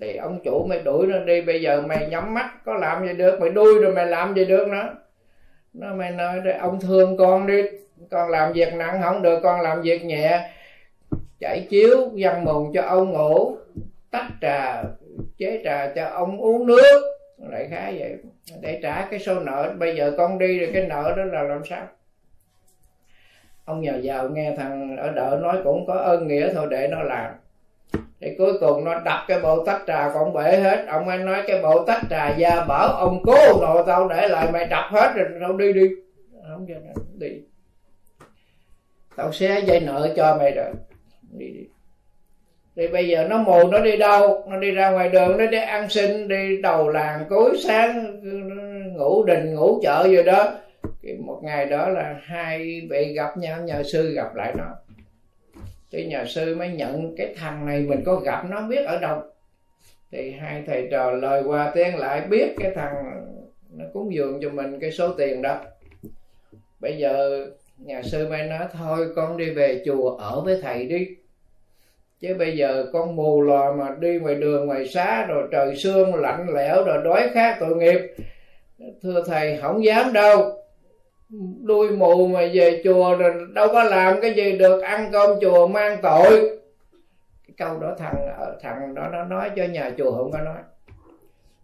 Thì ông chủ mới đuổi nó đi, bây giờ mày nhắm mắt có làm gì được, mày đuôi rồi mày làm gì được nữa. Nó mày nói ông thương con đi, con làm việc nặng không được, con làm việc nhẹ, chảy chiếu văn mùng cho ông ngủ, tách trà chế trà cho ông uống nước, đại khái vậy. để trả cái số nợ. Bây giờ con đi rồi cái nợ đó là làm sao? Ông nhà giàu nghe thằng ở đợ nói cũng có ơn nghĩa thôi để nó làm. Thì cuối cùng nó đập cái bộ tách trà còn bể hết. Ông ấy nói cái bộ tách trà gia bảo ông cố nội tao để lại, mày đập hết rồi tao đi đi. Không cho nó đi, tao xé dây nợ cho mày rồi, đi đi. Thì bây giờ nó mù nó đi đâu? Nó đi ra ngoài đường, nó đi ăn xin, đi đầu làng cuối sáng, ngủ đình ngủ chợ rồi đó. Một ngày đó là hai vị gặp nhau, nhà sư gặp lại nó. Thì nhà sư mới nhận cái thằng này mình có gặp nó biết ở đâu. Thì hai thầy trò lời qua tiếng lại biết cái thằng nó cúng dường cho mình cái số tiền đó. Bây giờ nhà sư mới nói thôi con đi về chùa ở với thầy đi. Chứ bây giờ con mù lòa mà đi ngoài đường ngoài xá rồi trời sương lạnh lẽo rồi đói khát tội nghiệp. Thưa thầy không dám đâu, đuôi mù mà về chùa rồi đâu có làm cái gì được, ăn cơm chùa mang tội. Cái câu đó thằng đó nó nói cho nhà chùa không có nói.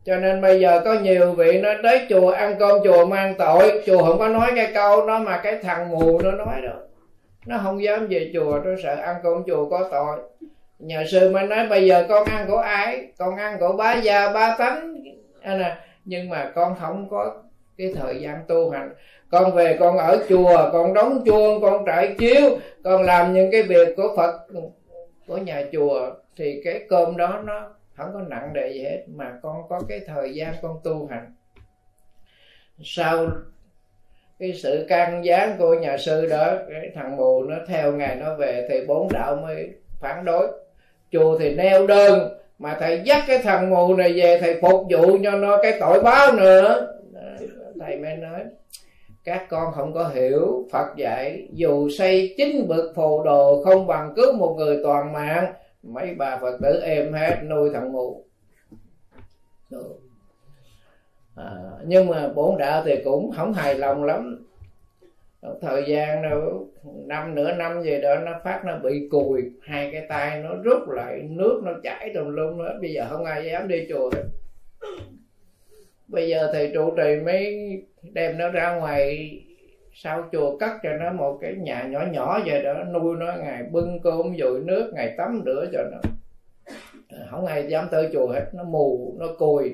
Cho nên bây giờ có nhiều vị nó tới chùa ăn cơm chùa mang tội, chùa không có nói cái câu đó mà cái thằng mù nó nói rồi. Nó không dám về chùa, nó sợ ăn cơm chùa có tội. Nhà sư mới nói bây giờ con ăn của ai? Con ăn của bá gia bá tánh nè. Nhưng mà con không có cái thời gian tu hành. Con về con ở chùa, con đóng chuông, con trải chiếu, con làm những cái việc của Phật, của nhà chùa. Thì cái cơm đó nó không có nặng đề gì hết. Mà con có cái thời gian con tu hành. Sau cái sự can gián của nhà sư đó, cái thằng mù nó theo ngày nó về. Thì bốn đạo mới phản đối. Chùa thì neo đơn, mà thầy dắt cái thằng mù này về, thầy phục vụ cho nó cái tội báo nữa. Thầy mới nói các con không có hiểu, Phật dạy dù xây 9 bậc phù đồ không bằng cứu một người toàn mạng. Mấy bà Phật tử êm hết nuôi thằng mù. Nhưng mà bổn đạo thì cũng không hài lòng lắm. Thời gian đâu năm nửa năm gì đó nó phát nó bị cùi, hai cái tay nó rút lại, nước nó chảy tùm lum hết. Bây giờ không ai dám đi chùa hết. Bây giờ thầy trụ trì mới đem nó ra ngoài sau chùa cất cho nó một cái nhà nhỏ nhỏ vậy đó, nuôi nó ngày bưng cơm dội nước, ngày tắm rửa cho nó. Không ai dám tới chùa hết, nó mù, nó cùi.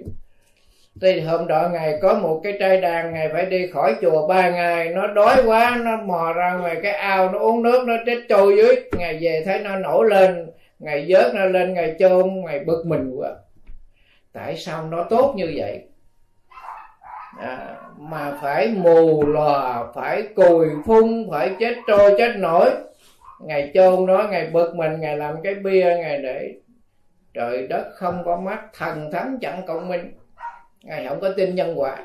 Thì hôm đó ngày có một cái trai đàn, ngày phải đi khỏi chùa 3 ngày, nó đói quá, nó mò ra ngoài cái ao, nó uống nước, nó chết trôi dưới. Ngày về thấy nó nổi lên, ngày vớt nó lên, ngày chôn, ngày bực mình quá. Tại sao nó tốt như vậy? Mà phải mù lòa, phải cùi phun, phải chết trôi chết nổi. Ngày chôn nó, ngày bực mình, ngày làm cái bia, ngày để trời đất không có mắt, thần thánh chẳng cộng minh. Ngài không có tin nhân quả.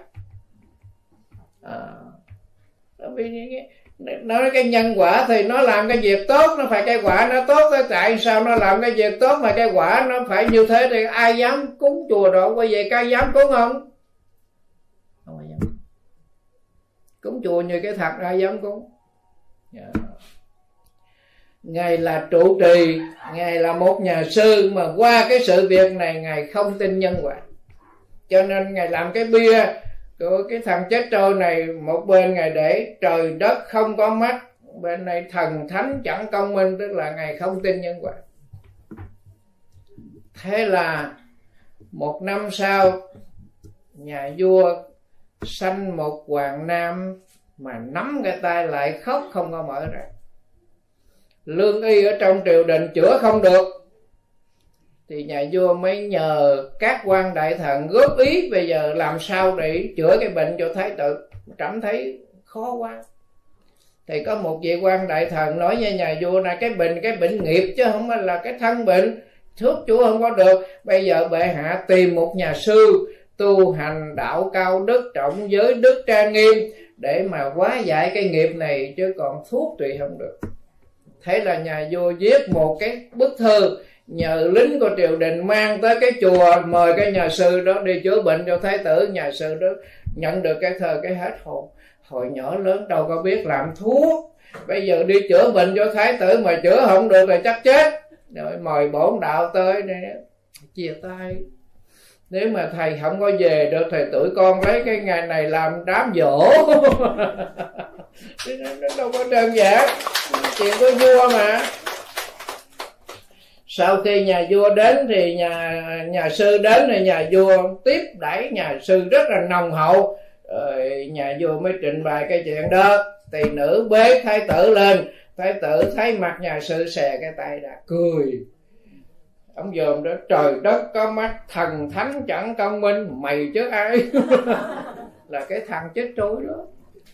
Nói cái nhân quả thì nó làm cái việc tốt, nó phải cái quả nó tốt. Tại sao nó làm cái việc tốt mà cái quả nó phải như thế thì ai dám cúng chùa đó? Quay về ai dám cúng không? Không ai dám. Cúng chùa như cái thật ai dám cúng. Ngài là trụ trì, Ngài là một nhà sư, mà qua cái sự việc này Ngài không tin nhân quả. Cho nên Ngài làm cái bia của cái thằng chết trôi này, một bên Ngài để trời đất không có mắt, bên này thần thánh chẳng công minh, tức là Ngài không tin nhân quả. Thế là một năm sau, nhà vua sanh một hoàng nam mà nắm cái tay lại khóc không có mở ra. Lương y ở trong triều đình chữa không được. Thì nhà vua mới nhờ các quan đại thần góp ý bây giờ làm sao để chữa cái bệnh cho thái tử. Trẫm thấy khó quá. Thì có một vị quan đại thần nói với nhà vua là cái bệnh nghiệp chứ không phải là cái thân bệnh. Thuốc chữa không có được. Bây giờ bệ hạ tìm một nhà sư tu hành đạo cao đức, trọng giới đức, trang nghiêm để mà hóa giải cái nghiệp này, chứ còn thuốc trị không được. Thế là nhà vua viết một cái bức thư nhờ lính của triều đình mang tới cái chùa, mời cái nhà sư đó đi chữa bệnh cho thái tử. Nhà sư đó nhận được cái thờ cái hết hồn. Hồi nhỏ lớn đâu có biết làm thuốc, bây giờ đi chữa bệnh cho thái tử mà chữa không được là chắc chết. Rồi mời bổn đạo tới để chia tay. Nếu mà thầy không có về được, thầy tuổi con lấy cái ngày này làm đám dỗ. Nó đâu có đơn giản, chuyện của vua mà. Sau khi nhà vua đến thì nhà sư đến, thì nhà vua tiếp đãi nhà sư rất là nồng hậu. Nhà vua mới trình bày cái chuyện đó. Tỳ nữ bế thái tử lên, thái tử thấy mặt nhà sư xè cái tay đã cười. Ông dòm đó, trời đất có mắt, thần thánh chẳng công minh, mày chứ ai. Là cái thằng chết trối đó.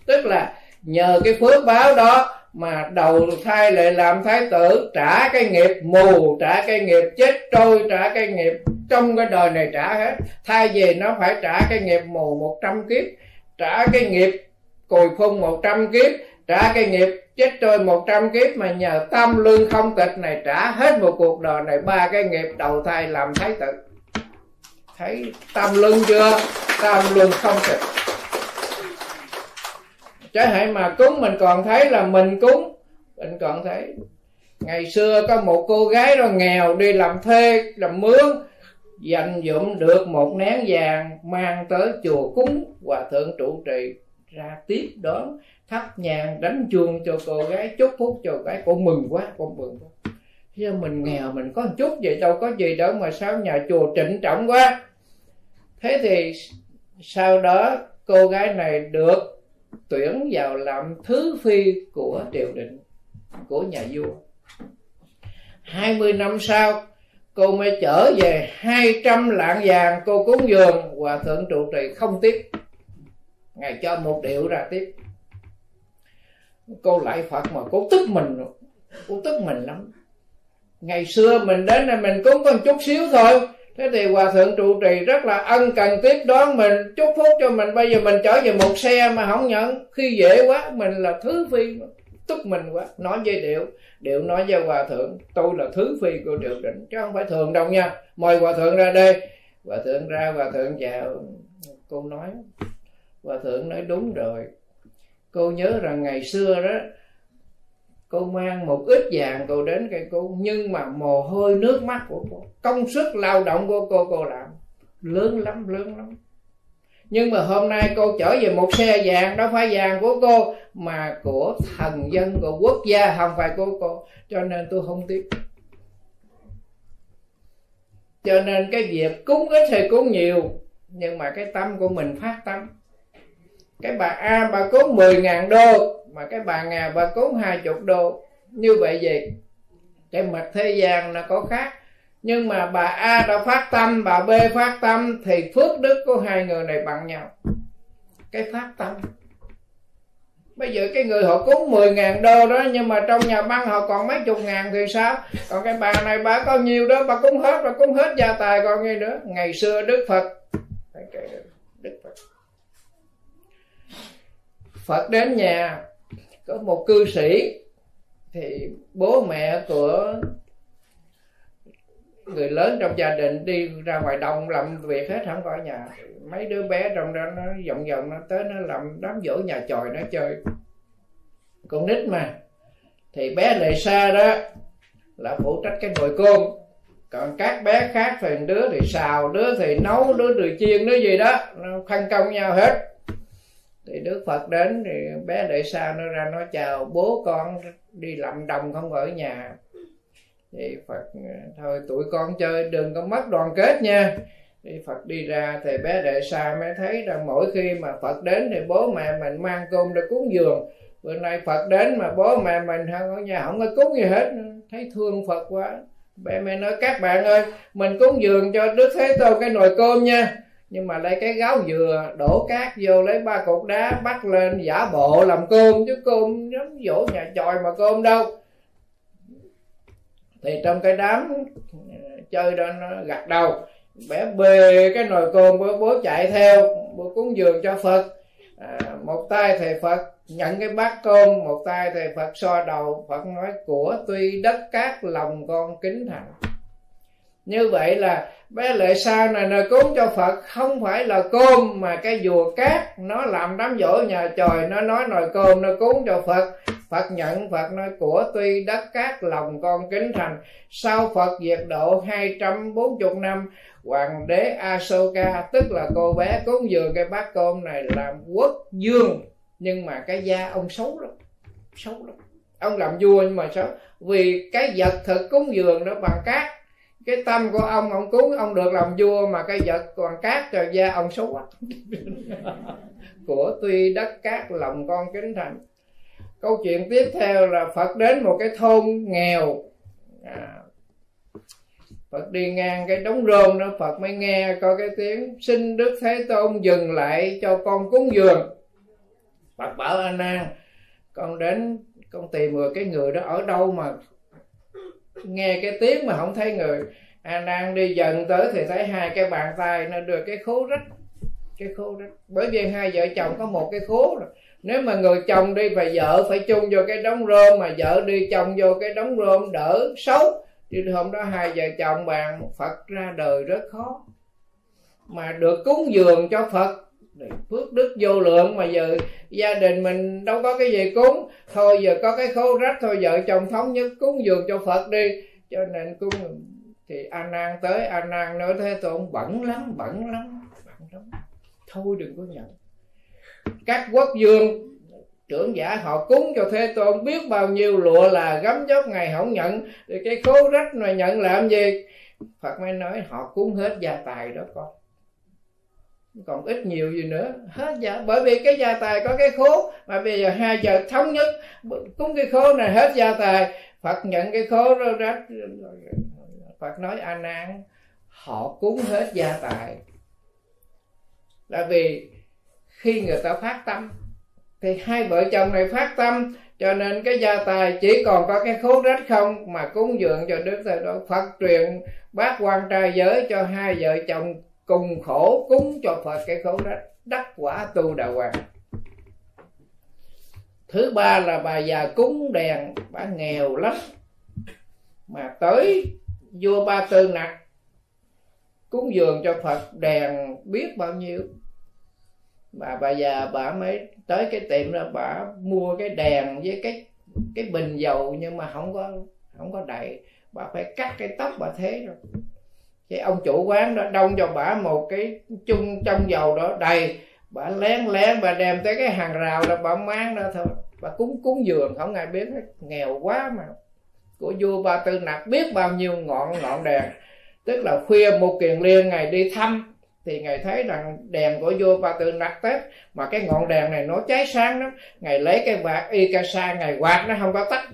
Tức là nhờ cái phước báo đó mà đầu thai lại làm thái tử, trả cái nghiệp mù, trả cái nghiệp chết trôi, trả cái nghiệp trong cái đời này trả hết. Thay vì nó phải trả cái nghiệp mù 100 kiếp, trả cái nghiệp cùi khung 100 kiếp, trả cái nghiệp chết trôi 100 kiếp, mà nhờ tâm lương không tịch này trả hết một cuộc đời này 3 cái nghiệp đầu thai làm thái tử. Thấy tâm lương chưa? Tâm lương không tịch. Chứ hãy mà cúng mình còn thấy là mình cúng, mình còn thấy. Ngày xưa có một cô gái đó nghèo đi làm thuê, làm mướn, dành dụm được 1 nén vàng mang tới chùa cúng, hòa thượng trụ trì ra tiếp đón, thắp nhang đánh chuông cho cô gái, chúc phúc cho cô gái. Cô mừng quá, cô mừng quá. Chứ mình nghèo mình có một chút vậy đâu có gì đâu, mà sao nhà chùa trịnh trọng quá. Thế thì sau đó cô gái này được tuyển vào làm thứ phi của triều đình, của nhà vua. 20 năm sau cô mới trở về 200 lạng vàng cô cúng dường, hòa thượng trụ trì không tiếp, ngài cho một điệu ra tiếp. Cô lại Phật mà cô tức mình, cô tức mình lắm. Ngày xưa mình đến đây mình cúng có một chút xíu thôi, thế thì hòa thượng trụ trì rất là ân cần tiếp đón mình, chúc phúc cho mình. Bây giờ mình trở về một xe mà không nhận, khi dễ quá, mình là thứ phi, tức mình quá. Nói với điệu, điệu nói với hòa thượng, tôi là thứ phi của triều đình chứ không phải thường đâu nha, mời hòa thượng ra đây. Hòa thượng ra, hòa thượng chào. Cô nói, hòa thượng nói đúng rồi, cô nhớ rằng ngày xưa đó cô mang một ít vàng cô đến cây cô, nhưng mà mồ hôi nước mắt của cô, công sức lao động của cô làm lớn lắm, lớn lắm. Nhưng mà hôm nay cô trở về một xe vàng, đó phải vàng của cô mà của thần dân, của quốc gia, không phải của cô, cho nên tôi không tiếc. Cho nên cái việc cúng ít hay cúng nhiều, nhưng mà cái tâm của mình phát tâm. Cái bà A bà cúng 10.000 đô, mà cái bà Nga bà cúng 20 đô. Như vậy gì? Cái mặt thế gian nó có khác. Nhưng mà bà A đã phát tâm, bà B phát tâm, thì phước đức của hai người này bằng nhau. Cái phát tâm. Bây giờ cái người họ cúng 10.000 đô đó, nhưng mà trong nhà băng họ còn mấy chục ngàn thì sao? Còn cái bà này bà có nhiều đó, bà cúng hết, bà cúng hết gia tài còn gì nữa. Ngày xưa Đức Phật, Đức Phật, Phật đến nhà, có một cư sĩ, thì bố mẹ của người lớn trong gia đình đi ra ngoài đồng làm việc hết, không có ở nhà. Mấy đứa bé trong đó nó vòng vòng nó tới, nó làm đám dỗ nhà chòi nó chơi. Con nít mà, thì bé Lệ Sa đó là phụ trách cái nồi cơm, còn các bé khác thì đứa thì xào, đứa thì nấu, đứa thì chiên, đứa gì đó, nó phân công nhau hết. Thì Đức Phật đến thì bé Lệ Sa nó ra nó chào, bố con đi làm đồng không ở nhà. Thì Phật thôi tụi con chơi đừng có mất đoàn kết nha. Thì Phật đi ra thì bé Lệ Sa mới thấy rằng mỗi khi mà Phật đến thì bố mẹ mình mang cơm để cúng dường. Bữa nay Phật đến mà bố mẹ mình không ở nhà, không có cúng gì hết, thấy thương Phật quá. Bé mẹ nói các bạn ơi, mình cúng dường cho Đức Thế Tôn cái nồi cơm nha, nhưng mà lấy cái gáo dừa đổ cát vô, lấy 3 cục đá bắt lên giả bộ làm cơm, chứ cơm đám dỗ nhà chòi mà cơm đâu. Thì trong cái đám chơi đó nó gật đầu, bé bê cái nồi cơm, bố chạy theo, bố cúng dường cho Phật. Một tay thầy Phật nhận cái bát cơm, một tay thầy Phật so đầu. Phật nói của tuy đất cát lòng con kính thành. Như vậy là bé Lệ Sa này nó cúng cho Phật không phải là cơm, mà cái dùa cát nó làm đám dỗ nhà trời, nó nói nồi cơm nó cúng cho Phật. Phật nhận, Phật nói của tuy đất cát lòng con kính thành. Sau Phật diệt độ 240 năm, hoàng đế Ashoka, tức là cô bé cúng dường cái bát cơm này làm quốc dương, nhưng mà cái da ông xấu lắm, xấu lắm. Ông làm vua nhưng mà xấu, vì cái vật thực cúng dường đó bằng cát. Cái tâm của ông cúng, ông được làm vua, mà cái vật còn cát rồi da ông xấu quá. Của tuy đất cát lòng con kính thành. Câu chuyện tiếp theo là Phật đến một cái thôn nghèo. Phật đi ngang cái đống rơm đó, Phật mới nghe có cái tiếng xin Đức Thế Tôn dừng lại cho con cúng dường. Phật bảo A Nan, con đến con tìm người, cái người đó ở đâu mà nghe cái tiếng mà không thấy người. A Nan đi dần tới thì thấy hai cái bàn tay nó đưa cái khố rách, cái khố rách. Bởi vì hai vợ chồng có một cái khố rồi. Nếu mà người chồng đi và vợ phải chung vô cái đống rơm, mà vợ đi chồng vô cái đống rơm đỡ xấu. Thì hôm đó hai vợ chồng bàn Phật ra đời rất khó, mà được cúng dường cho Phật phước đức vô lượng, mà giờ gia đình mình đâu có cái gì cúng. Thôi giờ có cái khố rách, thôi vợ chồng thống nhất cúng dường cho Phật đi. Cho nên cúng thì A Nan tới, A Nan nói Thế Tôn bẩn lắm, bẩn lắm, bẩn lắm, thôi đừng có nhận. Các quốc vương trưởng giả họ cúng cho Thế Tôn biết bao nhiêu lụa là gấm vóc, ngày không nhận thì cái khố rách mà nhận làm gì. Phật mới nói họ cúng hết gia tài đó con, còn ít nhiều gì nữa hết dạ. Bởi vì cái gia tài có cái khố, mà bây giờ hai giờ thống nhất cúng cái khố này hết gia tài. Phật nhận cái khố rách, Phật nói A Nan họ cúng hết gia tài là vì khi người ta phát tâm, thì hai vợ chồng này phát tâm, cho nên cái gia tài chỉ còn có cái khố rách không, mà cúng dường cho Đức Thế Tôn. Phật truyền bát quan trai giới cho hai vợ chồng cùng khổ, cúng cho Phật cái khổ rách, đắc quả tu đà hoàng. Thứ ba là bà già cúng đèn, bà nghèo lắm, mà tới vua Ba Tư Nặc cúng dường cho Phật đèn biết bao nhiêu. Bà già bà mới tới cái tiệm đó, bà mua cái đèn với cái bình dầu, nhưng mà không có đầy, bà phải cắt cái tóc bà thế rồi. Cái ông chủ quán đó đông cho bả một cái chung trong dầu đó đầy, bả lén lén bà đem tới cái hàng rào là bả mang ra thôi, bà cúng dường không ai biết hết. Nghèo quá mà của vua Ba Tư Nặc biết bao nhiêu ngọn đèn. Tức là khuya một kiền liên ngày đi thăm thì ngài thấy rằng đèn của vua Ba Tư Nặc tết, mà cái ngọn đèn này nó cháy sáng lắm. Ngài lấy cái bạc y ca sa ngài quạt nó không có tắt.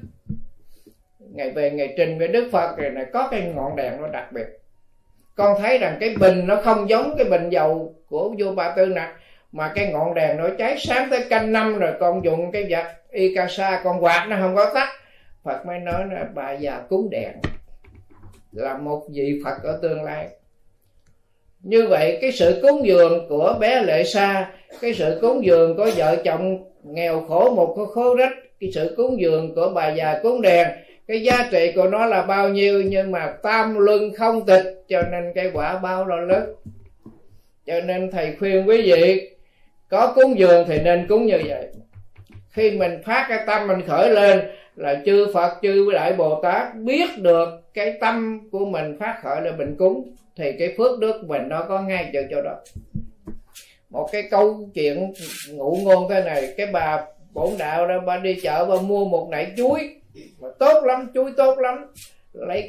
Ngài về ngài trình với Đức Phật rồi này có cái ngọn đèn nó đặc biệt. Con thấy rằng cái bình nó không giống cái bình dầu của vua Ba Tư Nặc, mà cái ngọn đèn nó cháy sáng tới canh năm rồi con dùng cái vật y ca sa con quạt nó không có tắt. Phật mới nói là bà già cúng đèn là một vị Phật ở tương lai. Như vậy cái sự cúng dường của bé Lệ Sa, cái sự cúng dường của vợ chồng nghèo khổ một cái khố rách, cái sự cúng dường của bà già cúng đèn, cái giá trị của nó là bao nhiêu, nhưng mà tam luân không tịch, cho nên cái quả bao lo lớn. Cho nên thầy khuyên quý vị có cúng dường thì nên cúng như vậy. Khi mình phát cái tâm mình khởi lên là chư Phật chư Đại Bồ Tát biết được cái tâm của mình phát khởi là mình cúng, thì cái phước đức mình nó có ngay từ chỗ đó. Một cái câu chuyện ngụ ngôn thế này, cái bà bổn đạo đó bà đi chợ bà mua một nải chuối mà tốt lắm, chuối tốt lắm, lấy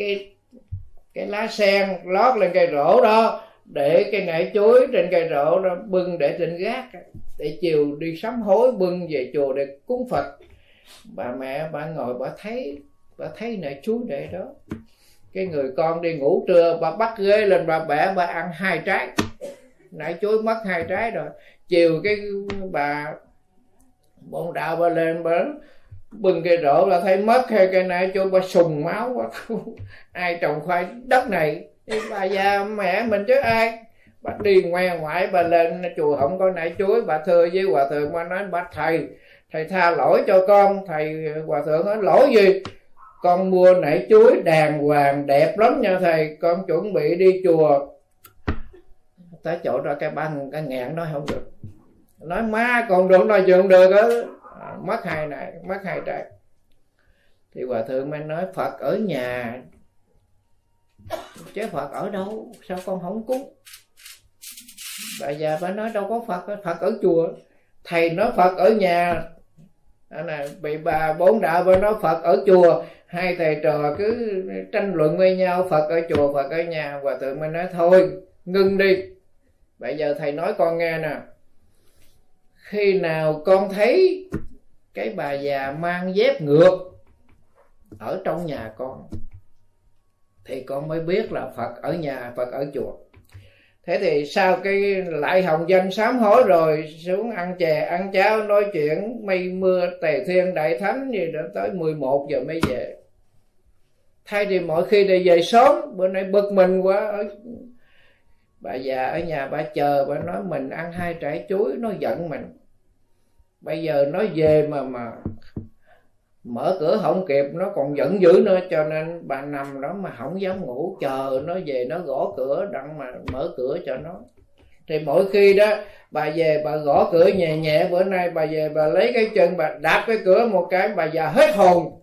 cái lá sen lót lên cây rổ đó, để cái nải chuối trên cây rổ đó, bưng để trên gác, để chiều đi sám hối bưng về chùa để cúng Phật. Bà mẹ bà ngồi bà thấy nải chuối để đó, cái người con đi ngủ trưa bà bắt ghế lên bà bẻ bà ăn hai trái, nãy chuối mất hai trái rồi. Chiều cái bà bổn đạo bà lên bà bưng cây rổ là thấy mất hay cây nãy chuối, bà sùng máu quá. Ai trồng khoai đất này, bà già mẹ mình chứ ai. Bà đi ngoe ngoại bà lên chùa không có nãy chuối, bà thưa với hòa thượng, bà nói bà thầy tha lỗi cho con. Thầy hòa thượng nói lỗi gì, con mua nải chuối đàng hoàng đẹp lắm nha thầy, con chuẩn bị đi chùa. Tới chỗ đó cái băng cái ngạn nói không được, nói má còn được nói chuyện được đó. Mất hai này mất hai trái. Thì hòa thượng mới nói Phật ở nhà chứ Phật ở đâu, sao con không cúng? Bà già bà nói đâu có Phật, Phật ở chùa. Thầy nói Phật ở nhà. Này, bị bà bốn đạo bà nói Phật ở chùa. Hai thầy trò cứ tranh luận với nhau, Phật ở chùa, Phật ở nhà. Hòa thượng mới nói thôi, ngưng đi. Bây giờ thầy nói con nghe nè, khi nào con thấy cái bà già mang dép ngược ở trong nhà con thì con mới biết là Phật ở nhà, Phật ở chùa. Thế thì sau cái lại hồng danh sám hối rồi xuống ăn chè ăn cháo nói chuyện mây mưa tề thiên đại thánh gì đó tới 11 giờ mới về. Thay vì mọi khi để về sớm, bữa nay bực mình quá, bà già ở nhà bà chờ, bà nói mình ăn hai trái chuối nó giận mình. Bây giờ nó về mà mở cửa không kịp, nó còn giận dữ nữa, cho nên bà nằm đó mà không dám ngủ, chờ nó về nó gõ cửa đặng mà mở cửa cho nó. Thì mỗi khi đó bà về bà gõ cửa nhẹ nhẹ, bữa nay bà về bà lấy cái chân bà đạp cái cửa một cái, bà già hết hồn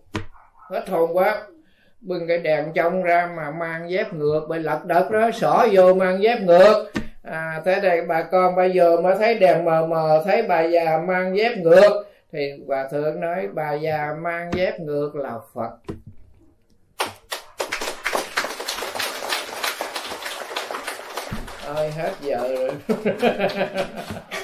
quá, bưng cái đèn trong ra mà mang dép ngược, bà lật đật đó xỏ vô mang dép ngược. Thế đây bà con bây giờ mới thấy đèn mờ mờ, thấy bà già mang dép ngược. Thì Hòa Thượng nói bà già mang dép ngược là Phật. Ôi hết giờ rồi.